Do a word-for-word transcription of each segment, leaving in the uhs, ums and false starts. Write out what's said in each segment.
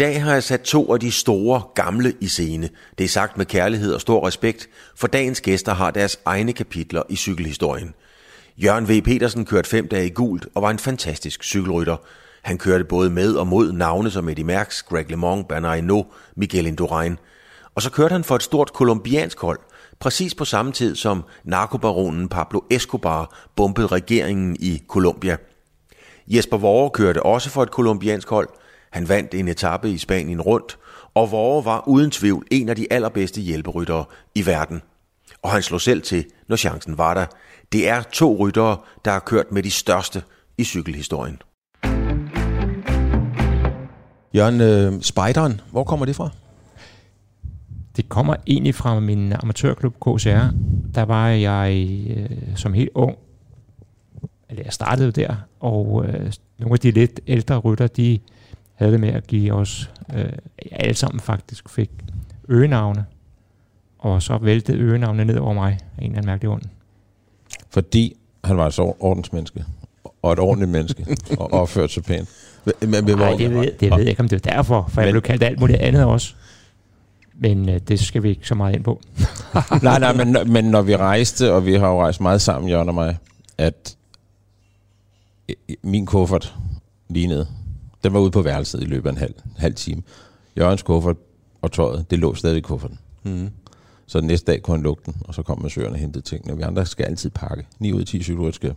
dag har jeg sat to af de store, gamle i scene. Det er sagt med kærlighed og stor respekt, for dagens gæster har deres egne kapitler i cykelhistorien. Jørgen V. Petersen kørte fem dage i gult og var en fantastisk cykelrytter. Han kørte både med og mod navne som Eddy Merckx, Greg LeMond, Bernard Hinault, Miguel Indurain. Og så kørte han for et stort colombiansk hold, præcis på samme tid som narkobaronen Pablo Escobar bombede regeringen i Colombia. Jesper Vorre kørte også for et colombiansk hold. Han vandt en etape i Spanien rundt, og Vorre var uden tvivl en af de allerbedste hjælperyttere i verden. Og han slog selv til, når chancen var der. Det er to ryttere, der har kørt med de største i cykelhistorien. Jørgen, øh, spejderen, hvor kommer det fra? Det kommer egentlig fra min amatørklub K C R. Der var jeg øh, som helt ung, eller jeg startede der, og øh, nogle af de lidt ældre rytter, de havde det med at give os, øh, alle sammen faktisk fik øgenavne, og så væltede øgenavne ned over mig af en eller anden mærkelig orden. Fordi han var altså ordensmenneske, og et ordentligt menneske, og opførte sig pænt. Nej, det ved, det ved jeg ikke, om det var derfor, for men, jeg blev kaldt alt muligt andet også. Men øh, det skal vi ikke så meget ind på. nej, nej, men, men når vi rejste, og vi har jo rejst meget sammen, Jørgen og mig, at min kuffert lignede. Den var ude på værelset i løbet af en halv, halv time. Jørgens kuffert og tøjet, det lå stadig i kufferten. Mm. Så den næste dag kunne han lukke den, og så kom massøren og hentede tingene. Vi andre skal altid pakke. ni ud af ti cykelrytter skal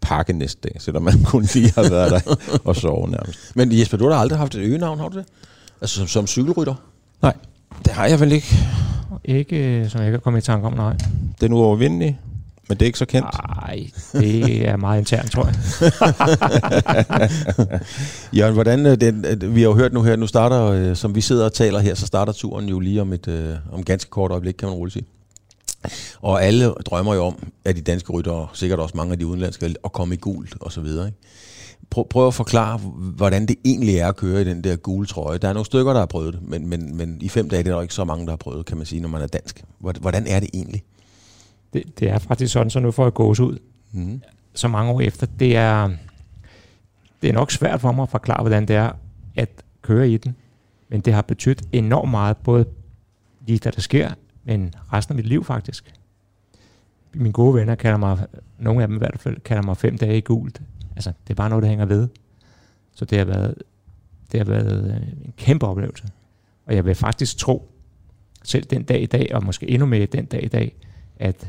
pakke næste dag, selvom man kun lige har været der og sove nærmest. Men Jesper, du har aldrig haft et øgenavn, har du det? Altså som, som cykelrytter? Nej, det har jeg vel ikke. Ikke, som jeg ikke er kommet i tanke om, nej. Den er uovervindelig, men det er ikke så kendt. Nej, det er meget internt, tror jeg. Jørgen, hvordan, det, vi har jo hørt nu her, nu starter, som vi sidder og taler her, så starter turen jo lige om et om ganske kort øjeblik, kan man roligt sige. Og alle drømmer jo om, at de danske ryttere, sikkert også mange af de udenlandske, at komme i gult og så videre. Ikke? Prøv, prøv at forklare, hvordan det egentlig er at køre i den der gule trøje. Der er nogle stykker, der har prøvet det, men, men, men i fem dage det er der ikke så mange, der har prøvet, kan man sige, når man er dansk. Hvordan er det egentlig? Det, det er faktisk sådan, så nu får jeg gås ud mm. så mange år efter. Det er, det er nok svært for mig at forklare, hvordan det er at køre i den. Men det har betydet enormt meget, både lige da det sker, men resten af mit liv faktisk. Mine gode venner kalder mig, nogle af dem i hvert fald, kalder mig fem dage i gult. Altså, det er bare noget, der hænger ved. Så det har været, det har været en kæmpe oplevelse. Og jeg vil faktisk tro, selv den dag i dag, og måske endnu mere den dag i dag, at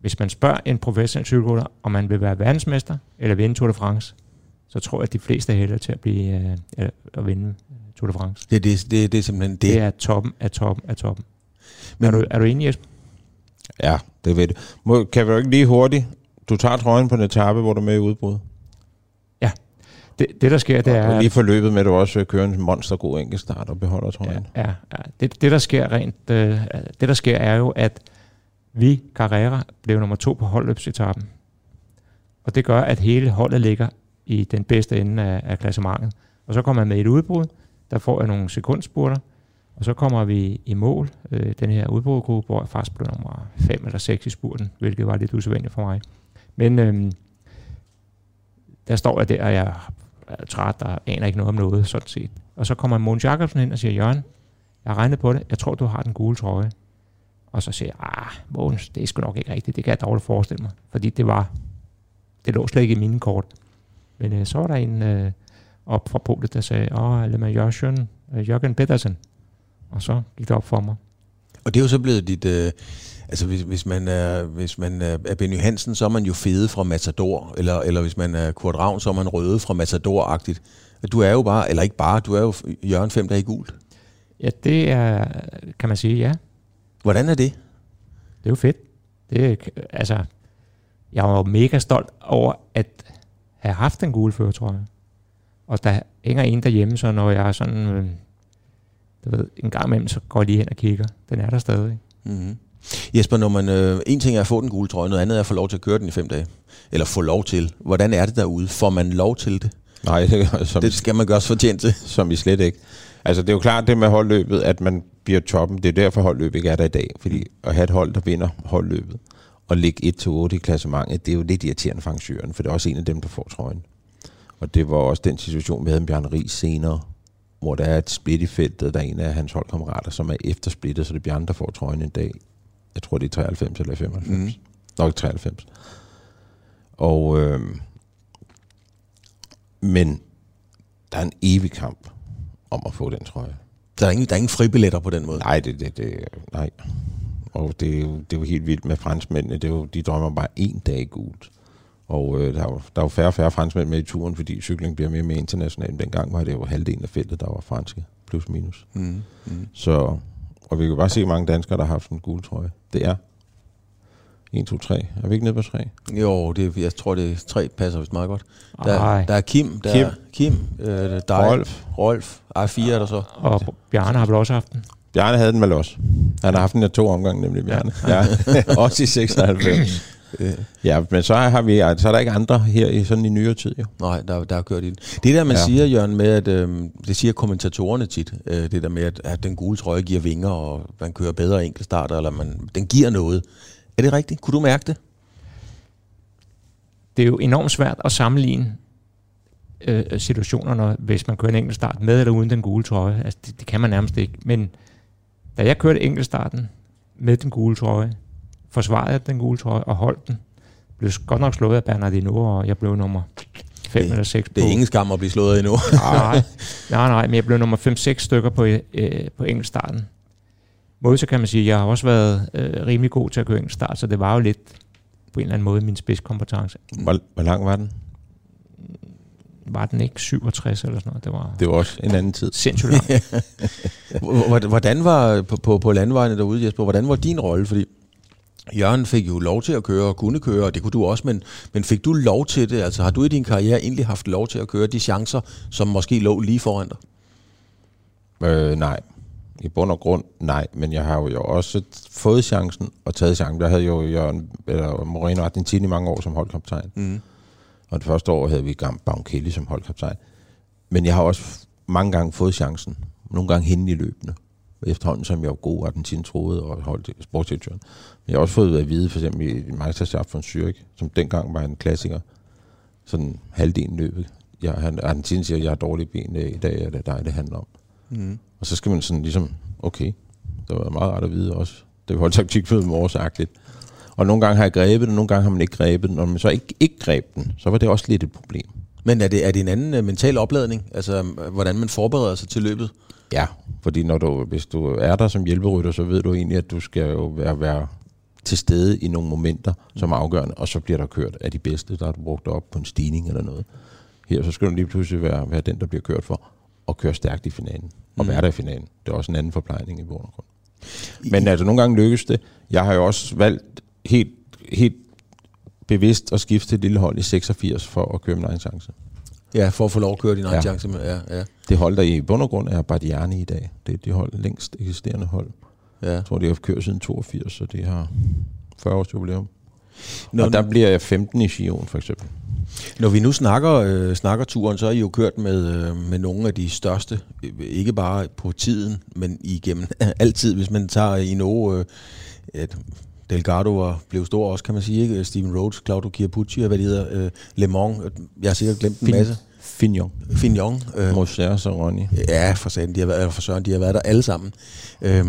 hvis man spørger en professionel cykelrytter, om man vil være verdensmester eller vinde Tour de France, så tror jeg, at de fleste er hellere til at blive øh, at vinde Tour de France. Det, det, det, det er simpelthen det. Det er toppen af toppen af toppen. Men er du, er du enig, Jesper? Ja, det ved du. Kan vi jo ikke lige hurtigt? Du tager trøjen på en etape, hvor du er med i udbrud. Ja, det, det der sker, det er... Lige forløbet med, at du også kører en monstergod enkeltstart og beholder trøjen. Ja, ja. Det, det, der sker rent, øh, det der sker er jo, at vi, Carrera, blev nummer to på holdløbsetappen. Og det gør, at hele holdet ligger i den bedste ende af, af klassementet. Og så kommer jeg med et udbrud, der får jeg nogle sekundspurter, og så kommer vi i mål, øh, den her udbrudgruppe, hvor jeg faktisk blev nummer fem eller seks i spurten, hvilket var lidt usædvanligt for mig. Men øh, der står jeg der, og jeg er træt, og aner ikke noget om noget, sådan set. Og så kommer Mogens Jacobsen ind og siger, Jørgen, jeg har regnet på det, jeg tror, du har den gule trøje. Og så siger jeg, ah, Mogens, det er sgu nok ikke rigtigt, det kan jeg dårligt forestille mig. Fordi det var, det lå slet ikke i mine kort. Men øh, så var der en øh, op fra polet, der sagde, åh, lad mig Jørgen, Jesper Petersen. Og så gik det op for mig. Og det er jo så blevet dit... Øh, altså, hvis, hvis man, er, hvis man er Benny Hansen, så er man jo fede fra Matador. Eller, eller hvis man er Kurt Ravn, så er man røde fra Matador-agtigt. Du er jo bare... Eller ikke bare, du er jo Jørgen fem dage i gult. Ja, det er... Kan man sige, ja. Hvordan er det? Det er jo fedt. Det, altså, jeg var jo mega stolt over at have haft den gule førertrøje. Og der hænger en derhjemme, så når jeg er sådan... Øh, Du ved, en gang imellem, så går jeg lige hen og kigger. Den er der stadig. Mm-hmm. Jesper, når man, øh, en ting er at få den gule trøje, noget andet er at få lov til at køre den i fem dage. Eller få lov til. Hvordan er det derude? Får man lov til det? Nej, som, det skal man gøres fortjent til. Som I slet ikke. Altså, det er jo klart det med holdløbet, at man bliver toppen. Det er derfor holdløbet ikke er der i dag. Fordi at have et hold, der vinder holdløbet, og ligge et til otte i klassementet, det er jo lidt irriterende for arrangøren, for det er også en af dem, der får trøjen. Og det var også den situation, vi havde med Bjørn Ries senere, hvor der er et split i feltet, der er en af hans holdkammerater, som er eftersplittet, så det er Bjarne, der får trøjen en dag. Jeg tror, det er treoghalvfems eller femoghalvfems. Mm. Nok treoghalvfems. Og, øh, men der er en evig kamp om at få den trøje. Der er ingen, der er ingen fribilletter på den måde? Nej, det, det, det, nej. Og det er, jo, det er jo helt vildt med franskmændene. Det er jo, de drømmer bare en dag i gult. Og øh, der, er jo, der er jo færre og færre franskmænd med i turen, fordi cykling bliver mere og mere internationalt. Dengang var det jo halvdelen af feltet, der var franske, plus minus. Mm. Mm. Så, og vi kan bare se mange danskere, der har haft en gul trøje. Det er en, to, tre. Er vi ikke nede på tre? Jo, det, jeg tror, det tre passer vist meget godt. Der, der er Kim, der Kim, er Kim, øh, dig, Rolf, Rolf A fire er der så. Og Bjarne har vel også haft den? Bjarne havde den vel også. Han har haft den her to omgange, nemlig Bjarne. Ja. Ja. Også i seksoghalvfems. Ja, men så har vi, så er der ikke andre her i sådan i nyere tid, jo. Nej, der, der har kørt i det. Det der, man ja. siger, Jørgen, med at, øh, det siger kommentatorerne tit, øh, det der med, at, at den gule trøje giver vinger, og man kører bedre enkeltstarter, eller man, den giver noget. Er det rigtigt? Kunne du mærke det? Det er jo enormt svært at sammenligne øh, situationerne, hvis man kører en enkeltstart med eller uden den gule trøje. Altså, det, det kan man nærmest ikke, men da jeg kørte enkeltstarten med den gule trøje, forsvarede jeg den gule trøje og holdt den. Blev godt nok slået af Bernard Hinault, og jeg blev nummer fem det, eller seks. Det er på. Ingen skam at blive slået endnu. nej, nej, nej, men jeg blev nummer fem seks stykker på, øh, på enkeltstarten. Måde så kan man sige, at jeg har også været øh, rimelig god til at køre enkeltstart, så det var jo lidt på en eller anden måde min spidskompetence. Hvor, hvor lang var den? Var den ikke syvogtres eller sådan noget? Det var, det var også en anden tid. Sindssygt langt. Hvordan var på, på, på landevejene derude, Jesper, hvordan var din rolle? Fordi Jørgen fik jo lov til at køre og kunne køre, og det kunne du også, men, men fik du lov til det? Altså har du i din karriere egentlig haft lov til at køre de chancer, som måske lå lige foran dig? Øh, nej. I bund og grund, nej, men jeg har jo også fået chancen og taget chancen. Der havde jo Jørgen, eller Moreno Argentini mange år som holdkaptajn. Mm. Og det første år havde vi Baunkelli som holdkaptajn. Men jeg har også mange gange fået chancen. Nogle gange hende i løbende. Efterhånden, som jeg var god, Argentini troede og holdt sportsdirektøren. Men jeg har også fået at vide, for eksempel i Meisterschaft von Zürich, som dengang var en klassiker, sådan halvdelen løbet. Argentini siger, jeg har dårlige ben i dag, er det dig, det handler om. Mm. Og så skal man sådan ligesom, okay, det var meget rart at vide også. Det var holdt taktikmødet med årsagtigt. Og nogle gange har jeg grebet den, nogle gange har man ikke grebet den. Og når man så ikke, ikke greb den, så var det også lidt et problem. Men er det, er det en anden uh, mental opladning? Altså, hvordan man forbereder sig til løbet? Ja, fordi når du, hvis du er der som hjælperytter, så ved du egentlig, at du skal jo være, være til stede i nogle momenter, som er afgørende. Og så bliver der kørt af de bedste, der er brugt op på en stigning eller noget. Her så skal du lige pludselig være, være den, der bliver kørt for. Og køre stærkt i finalen. Og være der i finalen. Det er også en anden forplejning i bund og grund. Men altså nogle gange lykkes det. Jeg har jo også valgt helt, helt bevidst at skifte til et lille hold i seksogfirs for at køre min egen chance. Ja, for at få lov at køre din egen ja. chance med. Ja, ja. Det hold, der i bund og grund er Bardiani i dag. Det er det hold, længst eksisterende hold. Ja. Jeg tror, det har kørt siden toogfirs, så det har fyrre års jubilæum. Når og der bliver jeg femten i Giron for eksempel. Når vi nu snakker, øh, snakker turen, så er I jo kørt med, øh, med nogle af de største, ikke bare på tiden, men igennem altid, hvis man tager Innova, øh, et Delgado og blev stor også, kan man sige, ikke? Stephen Roche, Claudio Chiappucci, hvad det hedder, øh, LeMond, jeg har sikkert glemt en fin, masse. Fignon. Fignon. Øh, Moser og Ronny. Ja, for Søren, de har været, for Søren, de har været der alle sammen. Øh,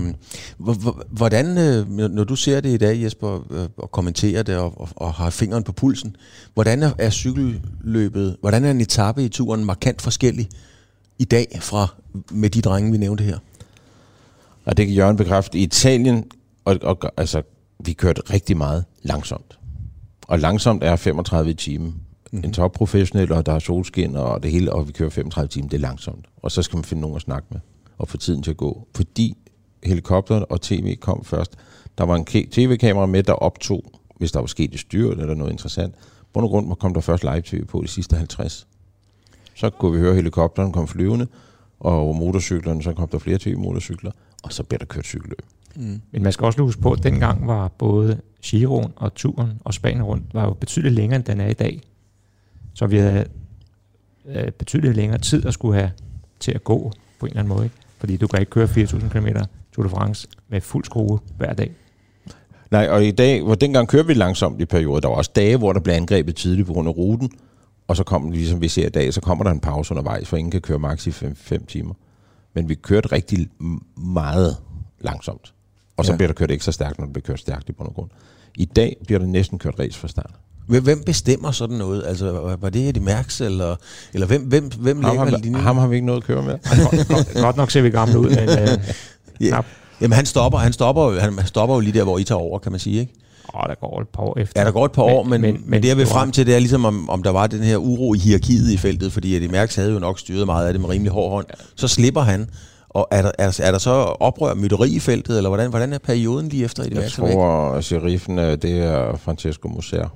hvordan, øh, når du ser det i dag, Jesper, øh, og kommenterer det og, og, og har fingeren på pulsen, hvordan er, er cykelløbet, hvordan er en etape i turen markant forskellig i dag fra med de drenge, vi nævnte her? Og det kan Jørgen bekræfte. I Italien, og, og, altså, vi kørte rigtig meget langsomt. Og langsomt er femogtredive i timen. En topprofessionel, og der er solskin og det hele, og vi kører femogtredive timer, det er langsomt. Og så skal man finde nogen at snakke med, og få tiden til at gå. Fordi helikopteren og tv kom først. Der var en tv-kamera med, der optog, hvis der var sket et styrt eller noget interessant. Bund og grund kom der først live-tv på de sidste halvtreds. Så kunne vi høre helikopteren kom flyvende, og motorcyklerne, så kom der flere tv-motorcykler, og så blev der kørt cykelløb. Mm. Men man skal også huske på, at dengang var både Giron og turen og Spanien rundt, var jo betydeligt længere, end den er i dag. Så vi havde øh, betydeligt længere tid at skulle have til at gå på en eller anden måde. Ikke? Fordi du kan ikke køre fire tusind kilometer Tour de France med fuld skrue hver dag. Nej, og i dag, hvor dengang kørte vi langsomt i perioder, der var også dage, hvor der blev angrebet tidligt på grund af ruten, og så kom, ligesom vi ser i dag, så kommer der en pause undervejs, for ingen kan køre maks i fem timer. men vi kørte rigtig meget langsomt. Og så ja. bliver der kørt ikke så stærkt, når det bliver kørt stærkt i bund og grund. I dag bliver der næsten kørt race fra start. Hvem bestemmer sådan noget? Altså, var det Eddy Merckx, eller, eller hvem, hvem, hvem lægger det lige? Ham har vi ikke noget at køre med. Godt nok ser vi gamle ud. Men, øh, yeah. Jamen, han stopper, han, stopper, han stopper jo lige der, hvor I tager over, kan man sige, ikke? Åh, oh, der går et par år efter. Ja, der går et par men, år, men, men, men det jeg vil frem til, det er ligesom, om, om der var den her uro i hierarkiet i feltet, fordi Eddy Merckx havde jo nok styret meget af det med rimelig hård hånd. Så slipper han. Og er der, er, er der så oprør mytteri i feltet, eller hvordan, hvordan er perioden lige efter i det? Jeg tror, sheriffen, det er Francesco Moser.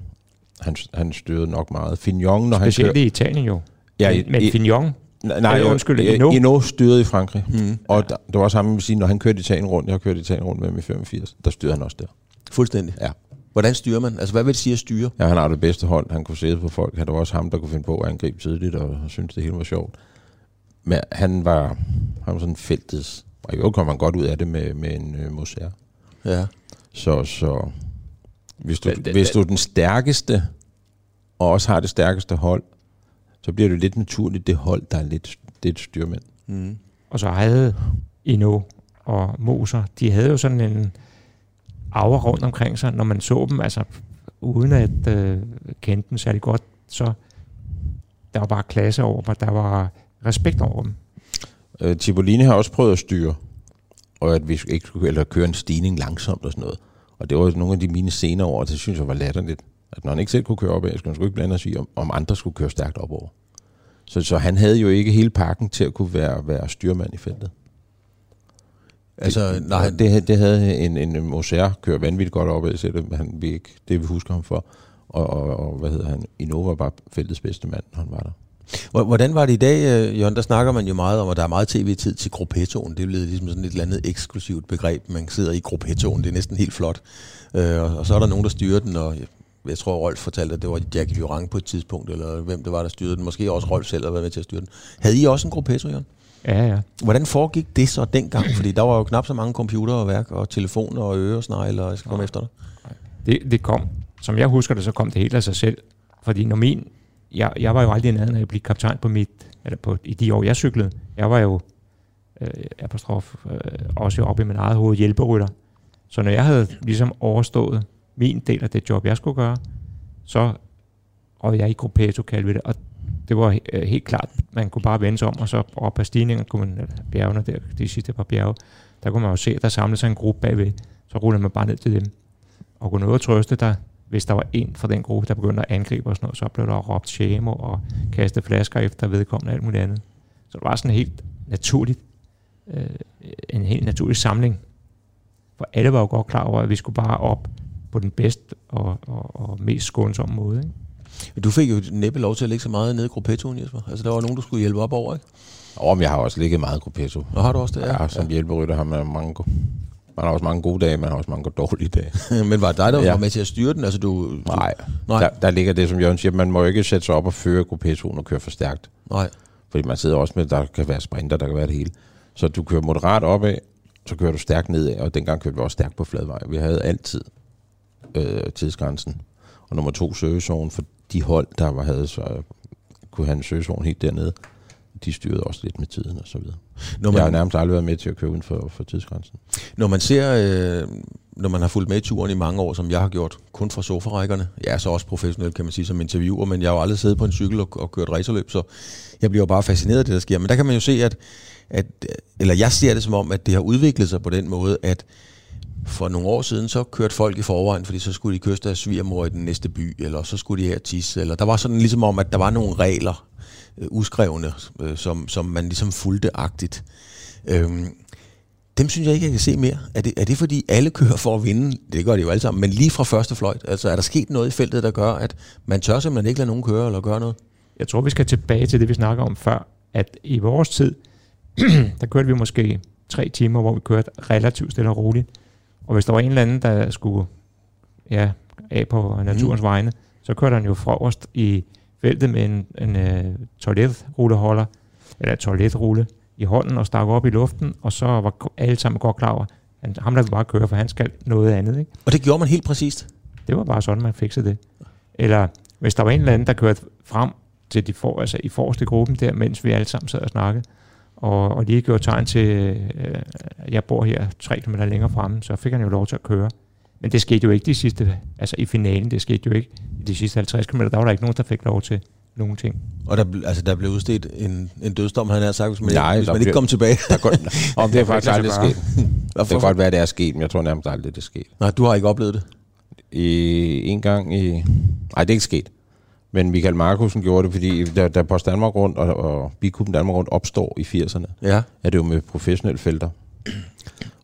Han, han styrede nok meget. Fignon, når specielt han kører... i Italien jo. Ja, i, men i, Fignon? Nej, nej jo, undskyld, Hinault. Hinault styrede i Frankrig. Mm. Og ja. der, det var også ham, man vil sige, når han kørte Italien rundt, jeg har kørt Italien rundt med ham i femogfirs, der styrede han også der. Fuldstændig? Ja. Hvordan styrer man? Altså, hvad vil det sige at styre? Ja, han har det bedste hold. Han kunne sidde på folk. Han var også ham, der kunne finde på at angribe tidligt, og synes det hele var sjovt. Men han var, han var sådan feltets... Og jo kom han godt ud af det med, med en øh, Moser. Ja. Så... så Hvis du, da, hvis du er den stærkeste, og også har det stærkeste hold, så bliver det lidt naturligt det hold, der er lidt, lidt styrmænd. Mm. Og så havde Hinault og Moser, de havde jo sådan en aura rundt omkring sig, når man så dem, altså uden at øh, kende dem særlig godt, så der var bare klasse over dem, der var respekt over dem. Øh, Tiboline har også prøvet at styre, og at vi ikke skulle eller køre en stigning langsomt og sådan noget. Og det var nogle af de mine senere år, det synes jeg var latterligt. At når han ikke selv kunne køre opad, skulle han sgu ikke blande os i, om, om andre skulle køre stærkt opover. Så, så han havde jo ikke hele pakken til at kunne være, være styrmand i feltet. Altså, det, nej. Det, det havde en, en Moser køre vanvittigt godt opad, så det, han, vi ikke, det vi husker ham for. Og, og, og hvad hedder han? Innova var bare feltets bedste mand, når han var der. Hvordan var det i dag, Jørgen? Der snakker man jo meget om, at der er meget tv-tid til gruppettoen. Det er jo ligesom sådan et eller andet eksklusivt begreb. Man sidder i gruppettoen, det er næsten helt flot. Og så er der nogen, der styrer den, og jeg tror, Rolf fortalte, at det var Jackie Durang på et tidspunkt, eller hvem det var, der styrede den. Måske også Rolf selv har været med til at styre den. Havde I også en gruppetto, Jørgen? Ja, ja. Hvordan foregik det så dengang? Fordi der var jo knap så mange computer og værk, og telefoner og øresnegle, og jeg skal komme efter dig. Det, det kom. Som jeg husker det, så kom det helt af sig selv. Fordi når min Jeg, jeg var jo aldrig i nærheden af at blive kaptajn på mit, eller på, i de år, jeg cyklede. Jeg var jo øh, apostrof, øh, også oppe i min eget hoved hjælperytter. Så når jeg havde ligesom overstået min del af det job, jeg skulle gøre, så røg jeg i gruppetto, kaldte vi det. Og det var øh, helt klart, man kunne bare vende sig om, og så op ad stigningen, kunne man, eller bjergene der, de sidste par bjerge, der kunne man jo se, at der samlede sig en gruppe bagved. Så rullede man bare ned til dem. Og kunne nå at trøste der. Hvis der var en fra den gruppe, der begyndte at angribe og sådan noget, så blev der råbt shame og kastet flasker efter vedkommende og alt muligt andet. Så det var sådan helt naturligt, øh, en helt naturlig samling. For alle var jo godt klar over, at vi skulle bare op på den bedste og, og, og mest skånsomme måde. Ikke? Du fik jo næppe lov til at ligge så meget nede i gruppettoen, Jesper. Altså der var nogen, du skulle hjælpe op over, ikke? Jo, men jeg har også ligget meget i gruppetto. Og har du også det? Ja, ja som ja. hjælperytter har man mange gode. Man har også mange gode dage, man har også mange dårlige dage. Men var det dig, der ja. var med til at styre den? Altså, du, du... Nej, Nej. Der, der ligger det, som Jørgen siger, man må ikke sætte sig op og føre gruppettoen og køre for stærkt. Nej. Fordi man sidder også med, der kan være sprinter, der kan være det hele. Så du kører moderat opad, så kører du stærkt nedad, og dengang kørte vi også stærkt på fladvej. Vi havde altid øh, tidsgrænsen. Og nummer to, søgesåren, for de hold, der var, havde, så kunne have en søgesåren helt dernede. De styrede også lidt med tiden og så videre. Når man, jeg har nærmest aldrig været med til at købe inden for, for tidsgrænsen. Når man ser, øh, når man har fulgt med i turen i mange år, som jeg har gjort, kun fra sofarækkerne. Jeg er så også professionel, kan man sige, som interviewer, men jeg har jo aldrig siddet på en cykel og, og kørt racerløb, så jeg bliver jo bare fascineret af det, der sker. Men der kan man jo se, at, at, eller jeg ser det som om, at det har udviklet sig på den måde, at for nogle år siden, så kørte folk i forvejen, fordi så skulle de køre deres svigermor i den næste by, eller så skulle de her tisse, eller der var sådan ligesom om, at der var nogle regler, øh, uskrevne, øh, som, som man ligesom fulgte-agtigt. Øhm, dem synes jeg ikke, jeg kan se mere. Er det, er det fordi alle kører for at vinde? Det gør de jo alle sammen, men lige fra første fløjt. Altså er der sket noget i feltet, der gør, at man tør simpelthen ikke lade nogen køre eller gøre noget? Jeg tror, vi skal tilbage til det, vi snakker om før, at i vores tid, der kørte vi måske tre timer, hvor vi kørte relativt stille og roligt. Og hvis der var en eller anden, der skulle ja, af på naturens mm. vegne, så kørte han jo forrest i feltet med en, en uh, toiletrulleholder, eller toiletrulle i hånden, og stak op i luften, og så var alle sammen godt klar over, at ham der ville bare køre, for han skal noget andet. Ikke? Og det gjorde man helt præcist? Det var bare sådan, man fikset det. Eller hvis der var en eller anden, der kørte frem til de for, altså i forreste gruppen der, mens vi alle sammen sad og snakkede, og, og lige gjorde tegn til, øh, jeg bor her tre kilometer længere fremme, så fik han jo lov til at køre. Men det skete jo ikke de sidste, altså i finalen, det skete jo ikke i de sidste halvtreds kilometer, der var der ikke nogen, der fik lov til nogen ting. Og der, altså, der blev udstedt en, en dødsdom, han har sagt, hvis man, nej, ikke, hvis man bliver, ikke kom tilbage. Godt, om det er faktisk aldrig sket. Det kan godt være, det er sket, men jeg tror nærmest aldrig, det er sket. Nej, du har ikke oplevet det? I, en gang i... Nej, det er ikke sket. Men Michael Marcusen gjorde det, fordi da, da Post Danmark Rundt og, og Bikuben Danmark Rundt opstår i firserne, ja, er det jo med professionelle felter.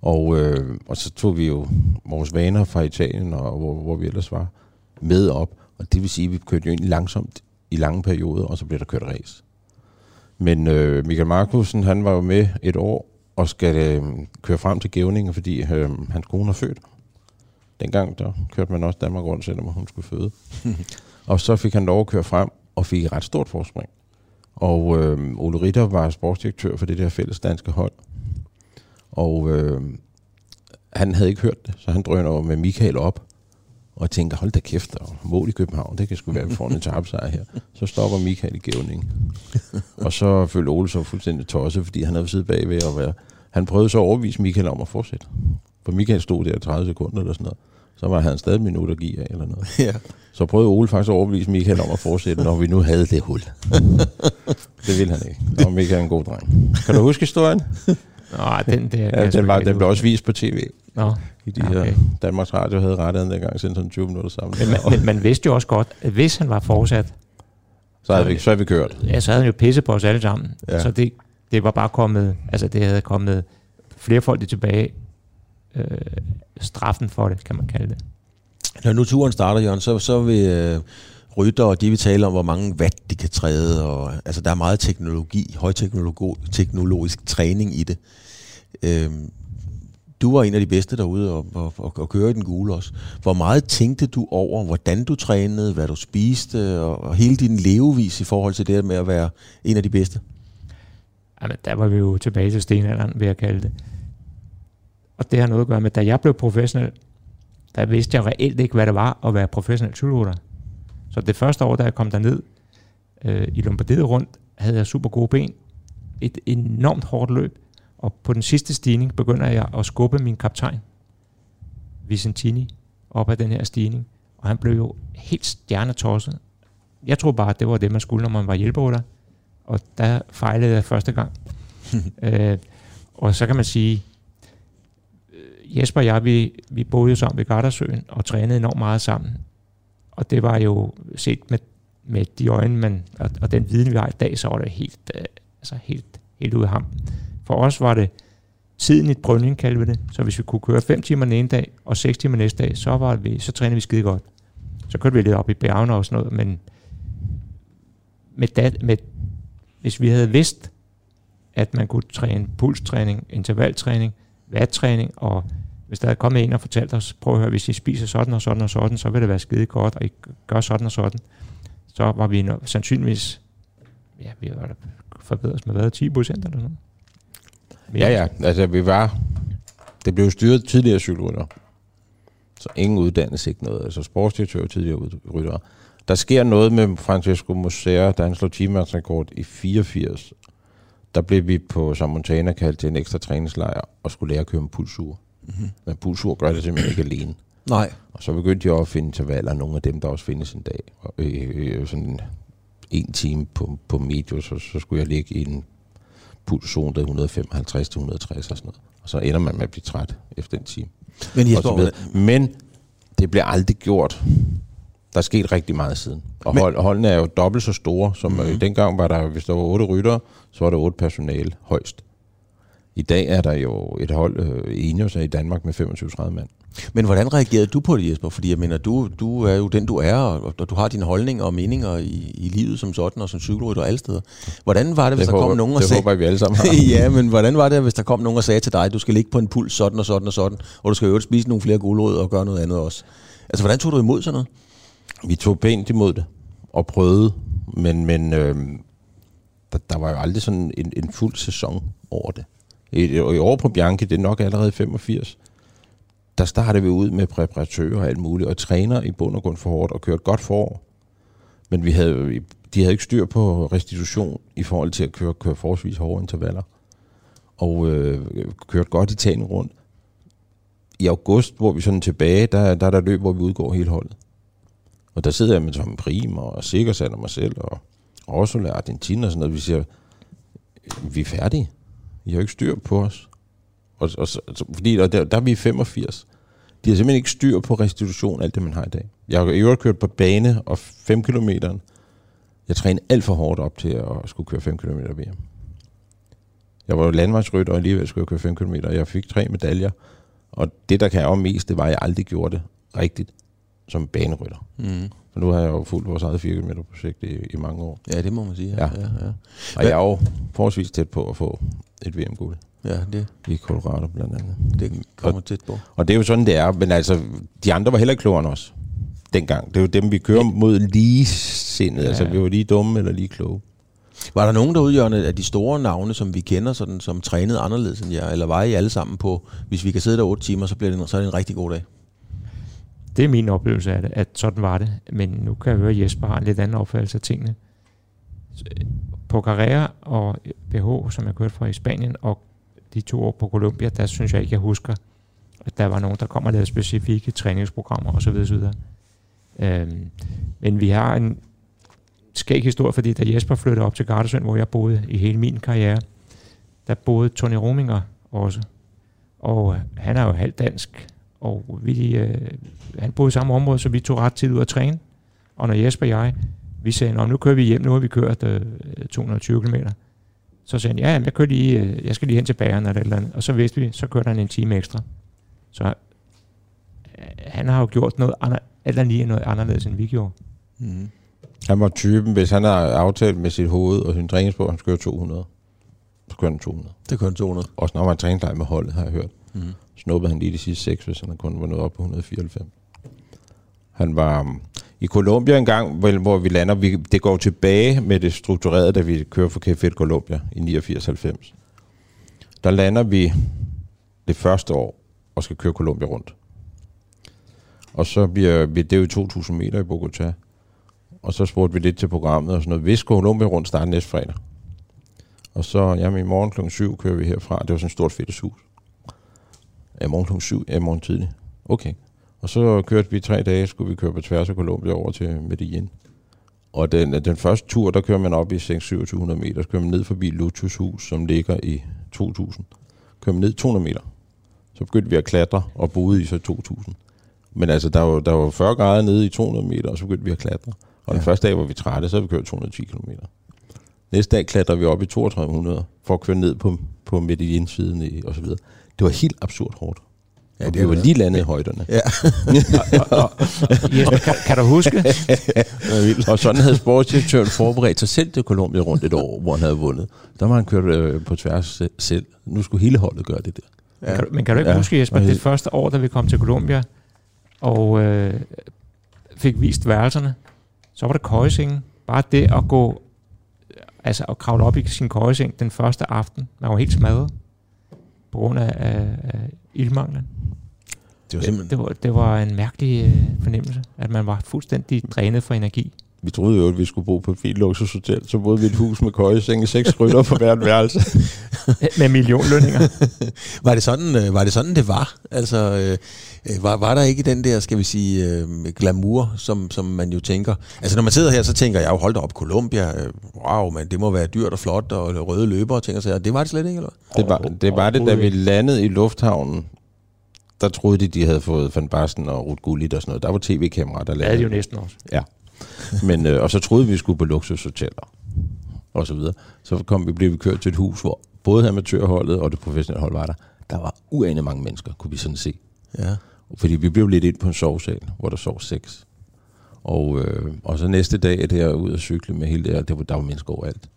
Og, øh, og så tog vi jo vores vaner fra Italien, og hvor, hvor vi ellers var, med op. Og det vil sige, at vi kørte jo egentlig langsomt i lange perioder, og så blev der kørt ræs. Men øh, Michael Marcusen, han var jo med et år, og skal øh, køre frem til Gævningen, fordi øh, hans kone er født. Dengang, der kørte man også Danmark Rundt, selvom hun skulle føde. Og så fik han lov at køre frem, og fik et ret stort forspring. Og øh, Ole Ritter var sportsdirektør for det der fælles danske hold. Og øh, han havde ikke hørt det, så han drøner over med Michael op og tænker, hold da kæft, og mål i København, det kan sgu være, at vi får en etappesejr her. Så stopper Michael i Gævningen. Og så følte Ole så fuldstændig tosset, fordi han havde siddet bagved og være... Han prøvede så at overbevise Michael om at fortsætte. For Michael stod der tredive sekunder eller sådan noget. Så var han stadig minut at give af eller noget. Ja. Så prøvede Ole faktisk at overbevise Michael om at fortsætte, når vi nu havde det hul. Det ville han ikke. Og Michael er en god dreng. Kan du huske historien? Nej, den der... Ja, den, var, den blev også vist på tv. Nå, i de okay. her Danmarks Radio havde rettet den gang siden sådan tyve minutter sammen. Men man, men man vidste jo også godt, at hvis han var fortsat... Så havde vi, så havde vi kørt. Ja, så havde han jo pisset på os alle sammen. Ja. Så det, det var bare kommet... Altså det havde kommet flerfoldigt tilbage. Øh, straffen for det, kan man kalde det. Når nu turen starter, Jørgen, så, så vil øh, rytter og de vil tale om, hvor mange watt de kan træde. Og, altså der er meget teknologi, højteknologisk træning i det. Øh, Du var en af de bedste derude og, og, og, og køre i den gule også. Hvor meget tænkte du over, hvordan du trænede, hvad du spiste, og, og hele din levevis i forhold til det med at være en af de bedste? Jamen, der var vi jo tilbage til stenalderen, vil jeg kalde det. Og det har noget at gøre med, da jeg blev professionel, der vidste jeg reelt ikke, hvad det var at være professionel cykelrytter. Så det første år, da jeg kom derned øh, i Lombardiet rundt, havde jeg super gode ben. Et enormt hårdt løb. Og på den sidste stigning begynder jeg at skubbe min kaptajn, Vicentini, op ad den her stigning. Og han blev jo helt stjernetosset. Jeg troede bare, at det var det, man skulle, når man var hjælperytter. Og der fejlede jeg første gang. øh, og så kan man sige, Jesper og jeg, vi, vi boede jo sammen ved Gardasøen og trænede enormt meget sammen. Og det var jo set med, med de øjne, man, og, og den viden, vi har i dag, så var det helt, øh, altså helt, helt ude af ham. For os var det siden et brønding, kaldte vi det. Så hvis vi kunne køre fem timer den ene dag og seks timer næste dag, så, var vi, så trænede vi skide godt. Så kørte vi lidt op i bjergene og sådan noget, men med dat, med, hvis vi havde vidst, at man kunne træne pulstræning, intervaltræning, vattræning, og hvis der havde kommet en og fortalt os, prøv at høre, hvis I spiser sådan og sådan og sådan, så vil det være skide godt, og I gør sådan og sådan, så var vi no- sandsynligvis, ja, vi var forbedret med hvad, ti procent eller sådan. Ja, ja. Altså, vi var... Det blev styret tidligere cykelrytter. Så ingen uddannelse, ikke noget. Altså, sportsdirektør tidligere rytter. Der sker noget med Francesco Moser, der han slog ti-mandsrekord i fireogfirs. Der blev vi på Samontana kaldt til en ekstra træningslejr og skulle lære at køre med pulsur. Mm-hmm. Men pulsur gør det simpelthen ikke alene. Nej. Og så begyndte jeg at finde intervaller, nogle af dem, der også findes en dag. Og, øh, øh, sådan en time på, på medio, så, så skulle jeg ligge i en pulszone, der et hundrede femoghalvtreds til et hundrede tres og sådan noget. Og så ender man med at blive træt efter en time. Men, Men det bliver aldrig gjort. Der er sket rigtig meget siden. Og hold, holdene er jo dobbelt så store, som mm-hmm. dengang var der, hvis der var otte ryttere, så var der otte personale højst. I dag er der jo et hold øh, Ineos i Danmark med femogtyve til tredive mand. Men hvordan reagerede du på det, Jesper? Fordi jeg mener, du, du er jo den, du er, og, og du har dine holdninger og meninger i, i livet som sådan, og som cykelrytter og alle steder. Hvordan var det, hvis det der håber, kom nogen og sagde... Det håber vi alle sammen har. Ja, men hvordan var det, hvis der kom nogen og sagde til dig, du skal ligge på en puls sådan og sådan og sådan, og du skal jo spise nogle flere gulerødder og gøre noget andet også? Altså, hvordan tog du imod sådan noget? Vi tog pænt imod det, og prøvede, men, men øh, der, der var jo aldrig sådan en, en fuld sæson over det. I år på Bianchi, det er nok allerede femogfirs, der startede vi ud med præparatører og alt muligt, og træner i bund og grund for hårdt, og kørte godt forår. Men vi havde, de havde ikke styr på restitution i forhold til at køre, køre forholdsvis hårde intervaller. og øh, kørte godt Italien rundt. I august, hvor vi sådan tilbage, der, der er der løb, hvor vi udgår hele holdet. Og der sidder jeg med Tom Prim og Sikkersen og mig selv og Ursula og Argentina og sådan noget. Vi siger, vi er færdige. I har jo ikke styr på os. Og, og, fordi der, der er vi femogfirs. De har simpelthen ikke styr på restitution, alt det, man har i dag. Jeg har jo kørt på bane og fem kilometeren. Jeg trænede alt for hårdt op til at skulle køre fem kilometer V M. Jeg var jo landvejsrytter, og alligevel skulle jeg køre fem kilometer. Jeg fik tre medaljer. Og det, der kan jeg om mest, det var, at jeg aldrig gjorde det rigtigt som banerytter. Mm. For nu har jeg jo fulgt vores eget fire kilometer projekt i, i mange år. Ja, det må man sige. Ja. Ja, ja. Og jeg er jo forholdsvis tæt på at få et V M-guld. Ja, det. I Colorado blandt andet. Det kommer og, tæt på. Og det er jo sådan, det er. Men altså, de andre var heller ikke klogere end os dengang. Det er jo dem, vi kører mod ligesindede. Ja. Altså, vi var lige dumme eller lige kloge. Var der nogen derude, Jørgen, af de store navne, som vi kender, sådan, som trænede anderledes end jer? Eller var I alle sammen på, hvis vi kan sidde der otte timer, så bliver det en, så er det en rigtig god dag? Det er min oplevelse af det, at sådan var det. Men nu kan jeg høre, at Jesper har en lidt anden opfattelse af tingene. På Carrera og B H, som jeg kørte fra i Spanien, og de to år på Colombia, der synes jeg ikke, jeg husker, at der var nogen, der kom og lavede specifikke træningsprogrammer osv. osv. Øhm, men vi har en skæg historie, fordi da Jesper flyttede op til Gardasøen, hvor jeg boede i hele min karriere, der boede Tony Rominger også. Og øh, han er jo halvt dansk, og vi, øh, han boede i samme område, så vi tog ret tid ud at træne. Og når Jesper og jeg, vi sagde, nå, nu kører vi hjem, nu har vi kørt øh, to hundrede og tyve kilometer. Så sagde han, ja, jeg, kører lige, øh, jeg skal lige hen til bageren eller et eller andet. Og så vidste vi, så kørte han en time ekstra. Så øh, han har jo gjort noget, andre, eller lige noget anderledes, end vi gjorde. Mm. Han var typen, hvis han har aftalt med sit hoved og sin træningsbord, han kører to hundrede. Så kører han to hundrede. Det kører han to hundrede. Også når han var i træningslejr med holdet, har jeg hørt. Mm. Snuppede han lige de sidste seks, hvis han kun var nået op på et hundrede og fireoghalvfems. Han var um, i Colombia en gang, hvor vi lander. Vi, det går tilbage med det strukturerede, da vi kører for K F et Colombia i niogfirs halvfems. Der lander vi det første år og skal køre Colombia rundt. Og så bliver vi, det er jo to tusind meter i Bogotá. Og så spurgte vi lidt til programmet og sådan noget. Hvis Colombia rundt starter næste fredag. Og så, jamen i morgen klokken syv kører vi herfra. Det var sådan et stort fedt hus. Ja, morgen klokken syv, ja, morgen tidlig. Okay. Og så kørte vi tre dage, skulle vi køre på tværs af Colombia over til Medellin. Og den, den første tur, der kører man op i seks tusind syv hundrede meter. Så kører man ned forbi Luchos hus, som ligger i to tusind. Kører man ned to hundrede meter. Så begyndte vi at klatre og boede i så to tusind. Men altså, der var, der var fyrre grader nede i to hundrede meter, og så begyndte vi at klatre. Og den ja. første dag var vi trætte, så havde vi kørt to hundrede og ti kilometer. Næste dag klatrer vi op i tre tusind to hundrede for at køre ned på, på Medellin-siden og så videre. Det var helt absurd hårdt. Ja, det vi var det. Lige landet i højderne. Ja. og, og, og, Jesper, kan, kan du huske? Og sådan havde sportsdirektøren forberedt sig selv til Colombia rundt et år, hvor han havde vundet. Der var han kørt på tværs selv. Nu skulle hele holdet gøre det der. Ja. Men, kan du, men kan du ikke ja. huske, Jesper, det første år, da vi kom til Colombia og øh, fik vist værelserne, så var det køjesingen. Bare det at gå, altså at kravle op i sin køjeseng den første aften. Man var helt smadret på grund af, af, af ildmanglen. Det var simpelthen... Det var, det var en mærkelig øh, fornemmelse, at man var fuldstændig drænet for energi. Vi troede jo, at vi skulle bo på et fint luksushotel, så boede vi et hus med køjesenge, seks skrytter på hvert værelse. Med millionlønninger. Var det sådan, var det sådan, det var? Altså, var, var der ikke den der, skal vi sige, glamour, som, som man jo tænker? Altså, når man sidder her, så tænker jeg jo, hold da op, Colombia, wow, men det må være dyrt og flot, og røde løbere, tænker sig, og det var det slet ikke, eller det var det, var det da vi landede i lufthavnen. Der troede de, de havde fået Van Basten og Ruud Gullit og sådan noget. Der var tv-kameraer, der lavede. Ja, det er jo næsten også. Ja. Men, øh, og så troede vi, vi skulle på luksushoteller og så videre. Så kom vi, blev vi kørt til et hus, hvor både amatørholdet og det professionelle hold var der. Der var uanede mange mennesker, kunne vi sådan se. Ja. Fordi vi blev lidt ind på en sovesal, hvor der sov seks. Og, øh, og så næste dag der ud og cykle med hele det, det var, der var mennesker overalt.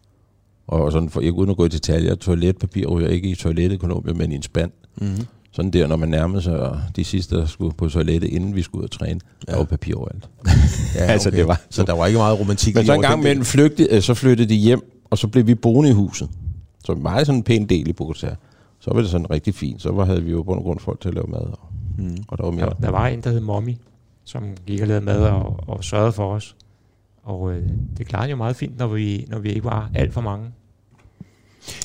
Og, og sådan, for, jeg, uden at gå i detaljer, toiletpapir ryger ikke i toilettet i Colombia, men i en spand. Mm-hmm. Sådan der, når man nærmede sig de sidste, der skulle på toilettet, inden vi skulle ud og træne, der ja. var papir overalt. Ja, okay. Altså, det var, så der var ikke meget romantik. Men så en gang imellem flygtede, så flyttede de hjem, og så blev vi boende i huset. Så meget sådan en pæn del i Bogotá. Så var det sådan rigtig fint. Så var, havde vi jo på grund folk til at lave mad. Og, mm. og der, var mere. Der, der var en, der hed Mommy, som gik og lavede mad og, og sørgede for os. Og øh, det klarede jo meget fint, når vi, når vi ikke var alt for mange.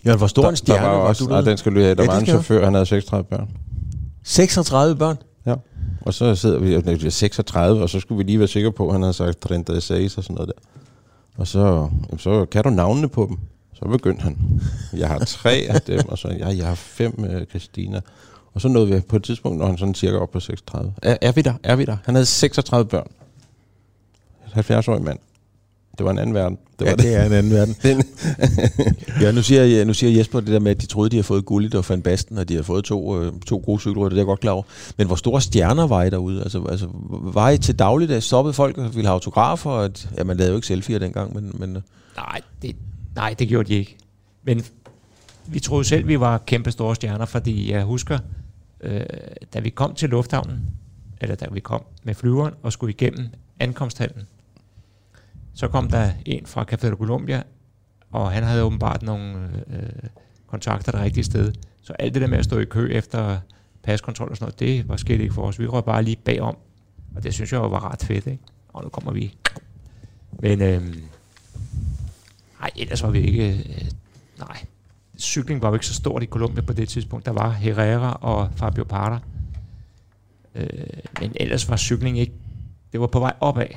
Jørgen, hvor stor en stjerne der var, var også, du? Nej, den skal lige have. Der ja, var en chauffør, have. Han havde seksogtredive børn. seksogtredive børn? Ja. Og så sidder vi seksogtredive, og så skulle vi lige være sikre på, at han havde sagt tredive-seks og sådan noget der. Og så, så kan du navnene på dem. Så begyndte han. Jeg har tre af dem, og så jeg, jeg har fem øh, Christina. Og så nåede vi på et tidspunkt, når han sådan cirka op på seksogtredive. Er, er vi der? Er vi der? Han havde seksogtredive børn. halvfjerds-årig mand. Det var en anden verden. Det var ja, det. det er en anden verden. ja, nu siger, ja, nu siger Jesper det der med, at de troede, de havde fået guldet og fandt basten, og de havde fået to, øh, to gode cykelrytter, det er jeg godt klar over. Men hvor store stjerner var I derude? Altså, altså var I til dagligdag stoppede folk og ville have autografer? Og at, ja, man lavede jo ikke selfie'er dengang, men... men nej, det, nej, det gjorde de ikke. Men vi troede selv, vi var kæmpe store stjerner, fordi jeg husker, øh, da vi kom til lufthavnen, eller da vi kom med flyveren og skulle igennem ankomsthallen, så kom der en fra Café Colombia, og han havde åbenbart nogle øh, kontakter det rigtige sted. Så alt det der med at stå i kø efter paskontrol og sådan noget, det var sket ikke for os. Vi røg bare lige bagom, og det synes jeg var ret fedt, ikke? Og nu kommer vi. Men øh, nej, ellers var vi ikke... Øh, nej, cykling var jo ikke så stort i Colombia på det tidspunkt. Der var Herrera og Fabio Parra. Øh, men ellers var cykling ikke... Det var på vej opad.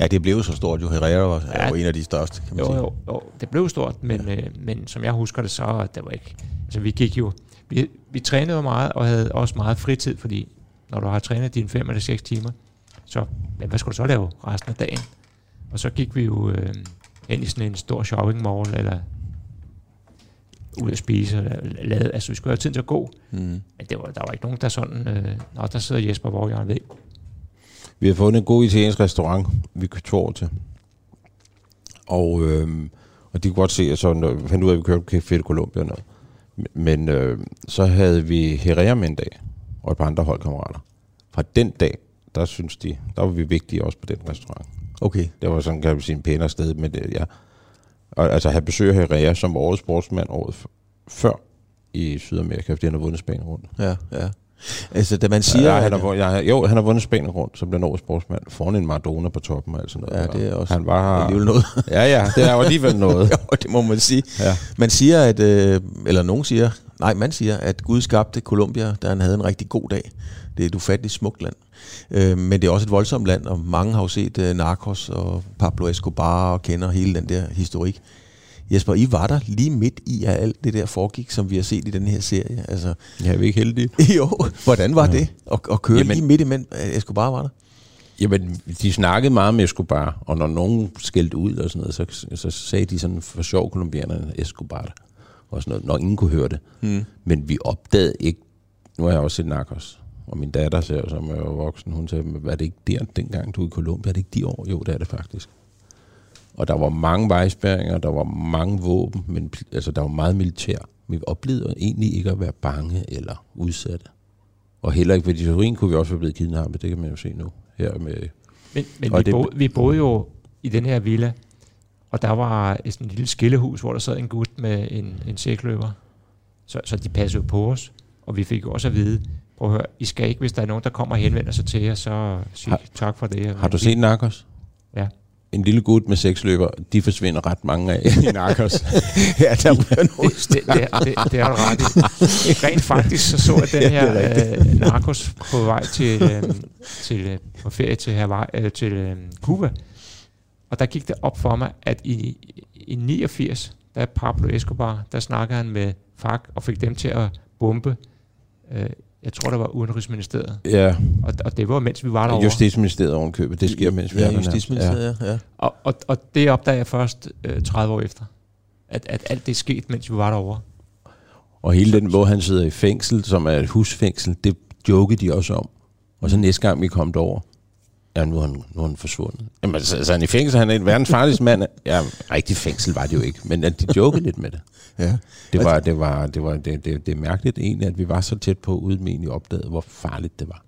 Ja, det blev så stort jo. Herrera var ja, en af de største, kan man jo, sige. Jo, jo, det blev stort, men, ja. øh, men som jeg husker det, så det var ikke... Altså, vi gik jo... Vi, vi trænede meget, og havde også meget fritid, fordi når du har trænet dine fem eller seks timer, så ja, hvad skulle du så lave resten af dagen? Og så gik vi jo øh, ind i sådan en stor shopping mall, eller ud at spise, eller lade... Altså, vi skulle have tid til at gå, mm. men det var, der var ikke nogen, der sådan... Øh, Nå, der sidder Jesper Vorre, Jørgen V. Vi har fundet en god italiensk restaurant, vi kørte over til. Og, øh, og de kunne godt se, at så fandt ud af, at vi kørte Café Colombia og noget. Men øh, så havde vi Herrera med en dag, og et par andre holdkammerater. Fra den dag, der synes de, der var vi vigtige også på den restaurant. Okay. Det var sådan, kan man sige, en pænere sted. Men det, ja. Og, altså have besøg af Herrera som årets sportsmand året f- før i Sydamerika, fordi han har vundet Spanien rundt. Ja, ja. Altså, da man siger... Ja, han har vundet, ja, jo, han har vundet Spanien rundt, så blev han sportsmand foran en Maradona på toppen og alt sådan noget. Ja, det er også han var, alligevel noget. ja, ja, det er jo alligevel noget. jo, det må man sige. Ja. Man siger, at... Øh, eller nogen siger... Nej, man siger, at Gud skabte Colombia, da han havde en rigtig god dag. Det er et ufatteligt smukt land. Øh, men det er også et voldsomt land, og mange har jo set øh, Narcos og Pablo Escobar og kender hele den der historik. Jesper, I var der lige midt i, at alt det der foregik, som vi har set i den her serie. Altså, ja, er vi ikke heldige? jo, hvordan var ja. det at, at køre jamen, lige midt imellem, at Escobar var der? Jamen, de snakkede meget med Escobar, og når nogen skældte ud og sådan noget, så, så sagde de sådan for sjov kolumbianerne, Escobar og sådan noget, når ingen kunne høre det. Hmm. Men vi opdagede ikke, nu har jeg også set Narcos, og min datter, som er voksen, hun sagde, var det ikke der dengang, du er i Colombia, er det ikke de år? Jo, det er det faktisk. Og der var mange vejspærringer, der var mange våben, men altså, der var meget militær. Vi oplevede egentlig ikke at være bange eller udsatte. Og heller ikke ved de teorien kunne vi også være blevet kidnappet, det kan man jo se nu. Her med men men vi, det, bo, vi boede jo i den her villa, og der var et sådan lille skillehus, hvor der sad en gut med en, en sækløber. Så, så de passede på os, og vi fik jo også at vide, prøv at høre, I skal ikke, hvis der er nogen, der kommer og henvender sig til jer, så sig har, tak for det. Har du set Narcos? Ja. En lille gut med seks løber, de forsvinder ret mange af i Narcos. ja, der bliver nogle steder. Det, det, det, det er du ret i. Rent faktisk så så jeg den her ja, øh, Narcos på vej til, øh, til øh, på ferie til Hawaii, øh, til øh, Cuba. Og der gik det op for mig, at i, i niogfirs, da Pablo Escobar, der snakkede han med F A R C og fik dem til at bombe. Øh, Jeg tror, der var Udenrigsministeriet. Ja. Og, og det var, mens vi var derovre. Justitsministeriet ovenkøbet. Det sker, mens vi ja, er Justitsministeriet, ja. ja. Og, og, og det opdagede jeg først øh, tredive år efter. At, at alt det skete, mens vi var derovre. Og hele den, hvor han sidder i fængsel, som er et husfængsel, det jokede de også om. Og så næste gang, vi kom derover, ja, nu er han, nu er han forsvundet. Jamen, altså, altså, han i fængsel, han er en verdens farligste mand. Ja, rigtig fængsel var det jo ikke, men at de jokede lidt med det. Ja. Det var, det var, det var, det, det, det mærkeligt egentlig, at vi var så tæt på, uden vi egentlig opdagede, hvor farligt det var.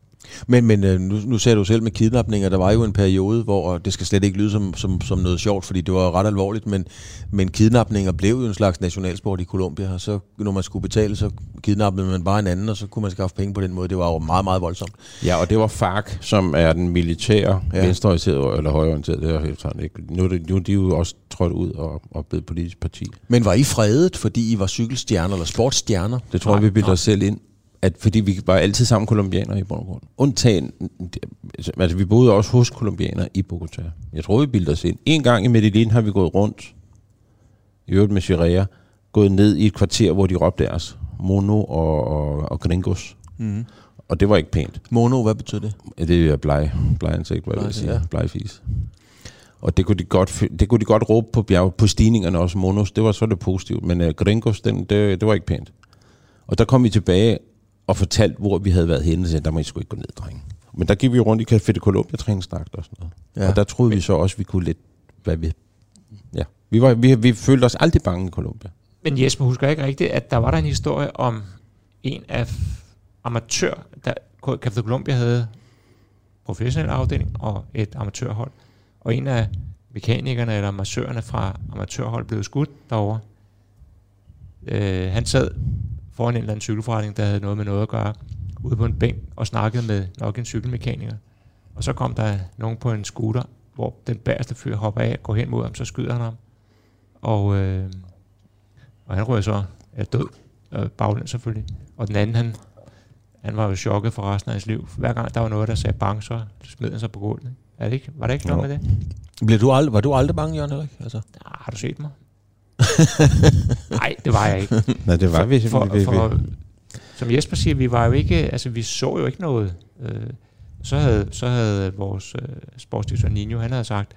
Men, men nu, nu sagde du selv med kidnapninger, der var jo en periode, hvor det skal slet ikke lyde som, som, som noget sjovt, fordi det var ret alvorligt, men, men kidnapninger blev jo en slags nationalsport i Colombia, og så når man skulle betale, så kidnappede man bare en anden, og så kunne man skaffe penge på den måde. Det var jo meget, meget voldsomt. Ja, og det var F A R C, som er den militære, ja. venstreorienterede eller højreorienterede, det er helt sådan ikke. Nu er, det, nu er de jo også trådt ud og, og blevet politisk parti. Men var I fredet, fordi I var cykelstjerner eller sportsstjerner? Det tror jeg, vi bildte os selv ind. At fordi vi var altid sammen kolumbianere i bund og grund. Undtagen, altså vi boede også hos kolumbianere i Bogotá. Jeg tror, vi bildte os ind. En gang i Medellin har vi gået rundt, i øvrigt med Carrera, gået ned i et kvarter, hvor de råbte os. Mono og, og, og gringos. Mm. Og det var ikke pænt. Mono, hvad betyder det? Ja, det er blege ansigt, hvad jeg vil sige. Blegefis. Og det kunne de godt, det kunne de godt råbe på bjerg, på stigningerne også, monos. Det var så det positivt, men uh, gringos, den, det, det var ikke pænt. Og der kom vi tilbage og fortalt, hvor vi havde været henne, og sagde, der må I sgu ikke gå ned, drenge. Men der gik vi rundt i Café de Colombia-træningsdragter og sådan noget. Ja. Og der troede vi så også, vi kunne lidt, hvad vi... Ja, vi, var, vi, vi følte os aldrig bange i Colombia. Men Jesper, husker ikke rigtigt, at der var der en historie om en af amatør, der Café de Colombia havde professionel afdeling og et amatørhold, og en af mekanikerne eller massørerne fra amatørhold blev skudt derovre. Øh, han sad foran en eller anden cykelforretning, der havde noget med noget at gøre, ude på en bænk og snakkede med nok en cykelmekaniker. Og så kom der nogen på en scooter, hvor den bagerste fyr hopper af, går hen mod ham, så skyder han ham. Og, øh, og han ryger så er død, øh, baglæns selvfølgelig. Og den anden, han, han var jo chokket for resten af hans liv. Hver gang der var noget, der sagde bang, så smed han sig på gulvet. Er det ikke? Var det ikke no. noget med det? Blev du ald- var du aldrig bange, Jørgen, eller ikke? Altså. Ja, har du set mig? Nej, det var jeg ikke. Nej, det var vi simpelthen. Som Jesper siger, vi var jo ikke, altså vi så jo ikke noget. Så havde, så havde vores sportsdirektør Nino, han havde sagt,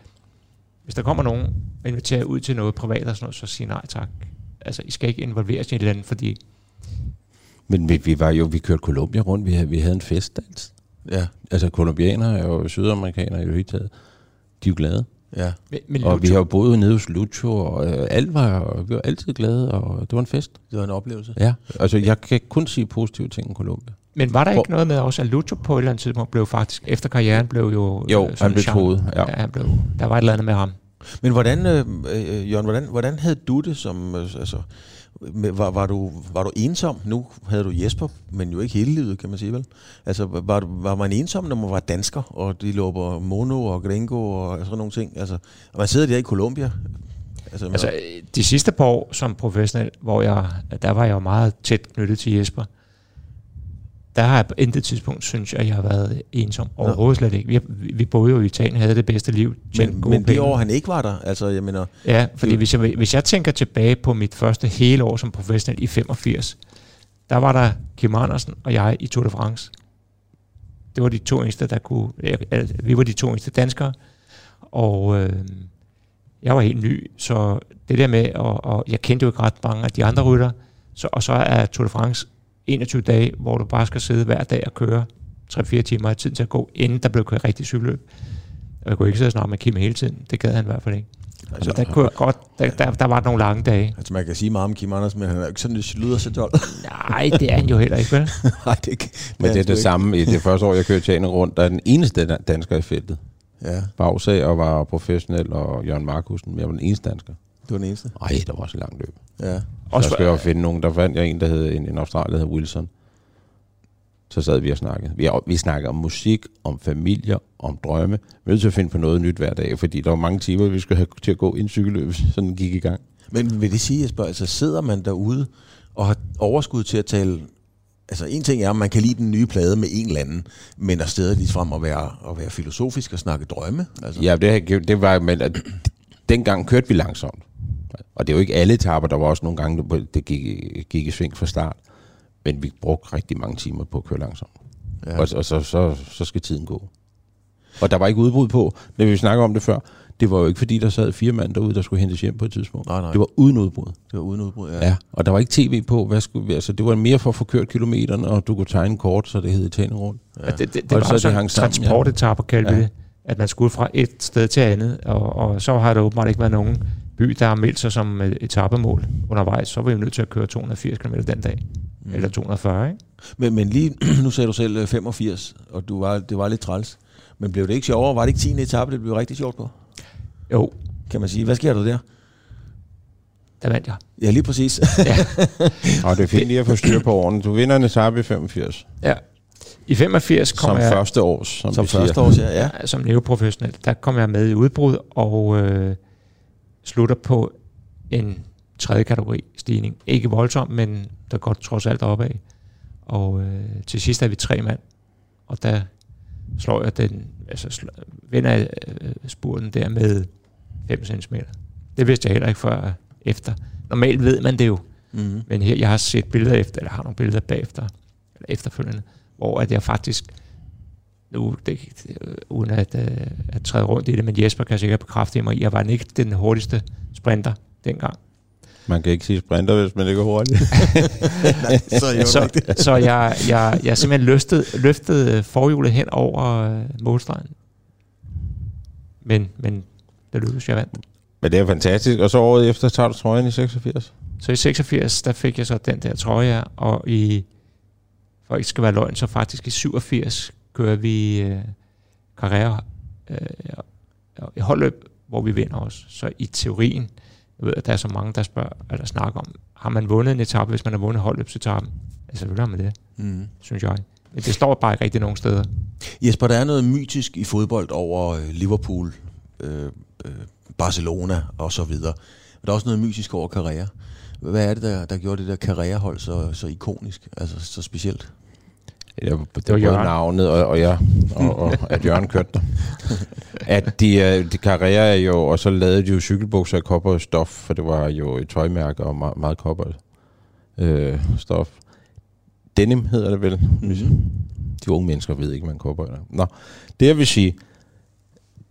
hvis der kommer nogen og inviterer ud til noget privat og sådan noget, så sig nej tak. Altså, I skal ikke involveres i et eller andet, fordi... Men vi, vi var jo, vi kørte Colombia rundt, vi havde, vi havde en festdans. Ja. Altså, colombianere og sydamerikanere i det hele taget, de er jo glade. Ja. Men, og Lucho, vi har jo boet nede hos Lucho, og øh, alt var, og vi var altid glade, og det var en fest. Det var en oplevelse. Ja, altså jeg kan kun sige positive ting om Colombia. Men var der ikke For... noget med også, at Lucho på et eller andet tidspunkt blev faktisk, efter karrieren blev jo... Jo, øh, han blev troet. Ja. Ja, han blev, der var et eller andet med ham. Men hvordan, øh, Jørgen, hvordan, hvordan havde du det som... Øh, altså, var, var, du, var du ensom? Nu havde du Jesper, men jo ikke hele livet, kan man sige vel? Altså, var, var man ensom, når man var dansker, og de løber mono og gringo og sådan nogle ting? Altså, og man sidder der i Colombia? Altså, altså de sidste par år som professionel, hvor jeg, der var jeg jo meget tæt knyttet til Jesper, der har jeg på intet tidspunkt, synes jeg, jeg har været ensom. Overhovedet slet ikke. Vi, vi boede jo i Italien, havde det bedste liv. Men, men det år, han ikke var der, altså jeg mener... Ja, fordi hvis jeg, hvis jeg tænker tilbage på mit første hele år som professionel i femogfirs, der var der Kim Andersen og jeg i Tour de France. Det var de to eneste, der kunne... Altså, vi var de to eneste danskere, og øh, jeg var helt ny, så det der med, og, og jeg kendte jo ikke ret mange af de andre rytter, så, og så er Tour de France enogtyve dage, hvor du bare skal sidde hver dag og køre tre til fire timer af tiden til at gå, inden der blev kørt rigtig cykelløb. Og jeg kunne ikke sidde og snakke med Kim hele tiden. Det gad han i hvert fald ikke. Altså, der kunne jeg godt, der, der, der var nogle lange dage. Altså, man kan sige meget om Kim Andersen, men han er jo ikke sådan, det lyder så dårlig. Nej, det er han jo heller ikke, vel? Nej, det ikke. Men det er det samme. I det første år, jeg kørte Tjano rundt, der er den eneste dansker i feltet. Ja. Bagsag og var professionel, og Jørgen Marcusen, men jeg var den eneste dansker. Du var den eneste? Nej, der var så langt løb. Ja. Så også skal jeg finde nogen. Der fandt jeg en, der hed en, en australier, der hed Wilson. Så sad vi og snakkede. Vi, vi snakkede om musik, om familier, om drømme. Vi nødt til at finde på noget nyt hver dag, fordi der var mange timer, vi skulle have til at gå ind cykelløb, så den gik i gang. Men vil det sige, Jesper, altså sidder man derude og har overskud til at tale... Altså en ting er, at man kan lide den nye plade med en eller anden, men at stedet lige frem at være, at være filosofisk og snakke drømme? Altså. Ja, det, det var... Men, at dengang kørte vi langsomt. Og det er jo ikke alle etaper, der var også nogle gange, det gik, gik i sving fra start. Men vi brugte rigtig mange timer på at køre langsomt. Ja. Og, og så, så, så skal tiden gå. Og der var ikke udbrud på, når vi snakker om det før. Det var jo ikke fordi, der sad fire mand derude, der skulle hentes hjem på et tidspunkt. Nej, nej. Det var uden udbrud. Det var uden udbrud, ja. Ja. Og der var ikke tv på. Hvad skulle vi, altså, det var mere for at få kørt kilometerne, og du kunne tegne kort, så det hed Italien rundt. Ja. Ja, det, det, det, det var så sådan en transportetapper, kaldte vi det. At man skulle fra et sted til andet. Og, og så har der åbenbart ikke været nogen by, der har meldt sig som etapemål undervejs, så var vi jo nødt til at køre to hundrede og firs kilometer den dag. mm. eller to hundrede og fyrre, ikke? Men, men lige nu sagde du selv femogfirs, og du var, det var lidt træls. Men blev det ikke sjovere? Var det ikke tiende etape, det blev rigtig sjovt på? Jo. Kan man sige. Hvad sker der der? Der vandt jeg. Ja, lige præcis. Ja. Og det er fint lige at få styr på årene. Du vinder en etape i femogfirs. Ja. I femogfirs kom som jeg... Som første års, som, som første års, ja, ja. Som neoprofessionel. Der kom jeg med i udbrud, og øh, slutter på en tredje kategori stigning. Ikke voldsom, men der går trods alt opad. Og øh, til sidst er vi tre mand, og der slår jeg den, altså slår, vinder jeg øh, spurten der med fem centimeter. Det vidste jeg heller ikke før efter. Normalt ved man det jo, mm-hmm. men her, jeg har set billeder efter, eller har nogle billeder bagefter, eller efterfølgende, hvor at jeg faktisk, nu det, øh, uden at, øh, at træde rundt i det, men Jesper kan sikkert bekræfte mig, jeg var ikke den hurtigste sprinter dengang. Man kan ikke sige sprinter, hvis man ikke er hurtig. Nej, så er jeg så, så jeg, jeg, jeg simpelthen løftede, løftede forhjulet hen over målstregen. Men, men det lykkedes, jeg vandt. Men det er fantastisk. Og så året efter tager du trøjen i seksogfirs? Så i seksogfirs, der fik jeg så den der trøje, og i, for ikke skal være løgn, så faktisk i syvogfirs kører vi øh, Carrera øh, i holdløb, hvor vi vinder også. Så i teorien, jeg ved, at der er så mange, der spørger, eller snakker om, har man vundet en etape, hvis man har vundet holdløbsetappen? Altså, selvfølgelig har man det, mm. synes jeg. Men det står bare ikke rigtig nogen steder. Jesper, der er noget mytisk i fodbold over Liverpool, øh, øh, Barcelona og så videre. Men der er også noget mytisk over Carrera. Hvad er det, der, der gjorde det der Carrera-hold så, så ikonisk, altså så specielt? Det var, det var både navnet og, og, ja, og, og at Jørgen kørte der. At de, de Carrera jo, og så lavede de jo cykelbukser af kopper og stof, for det var jo et tøjmærke og meget, meget kopper øh, stof. Denim hedder det vel. Mm-hmm. De unge mennesker ved ikke, man kopper. Eller. Nå, det jeg vil sige,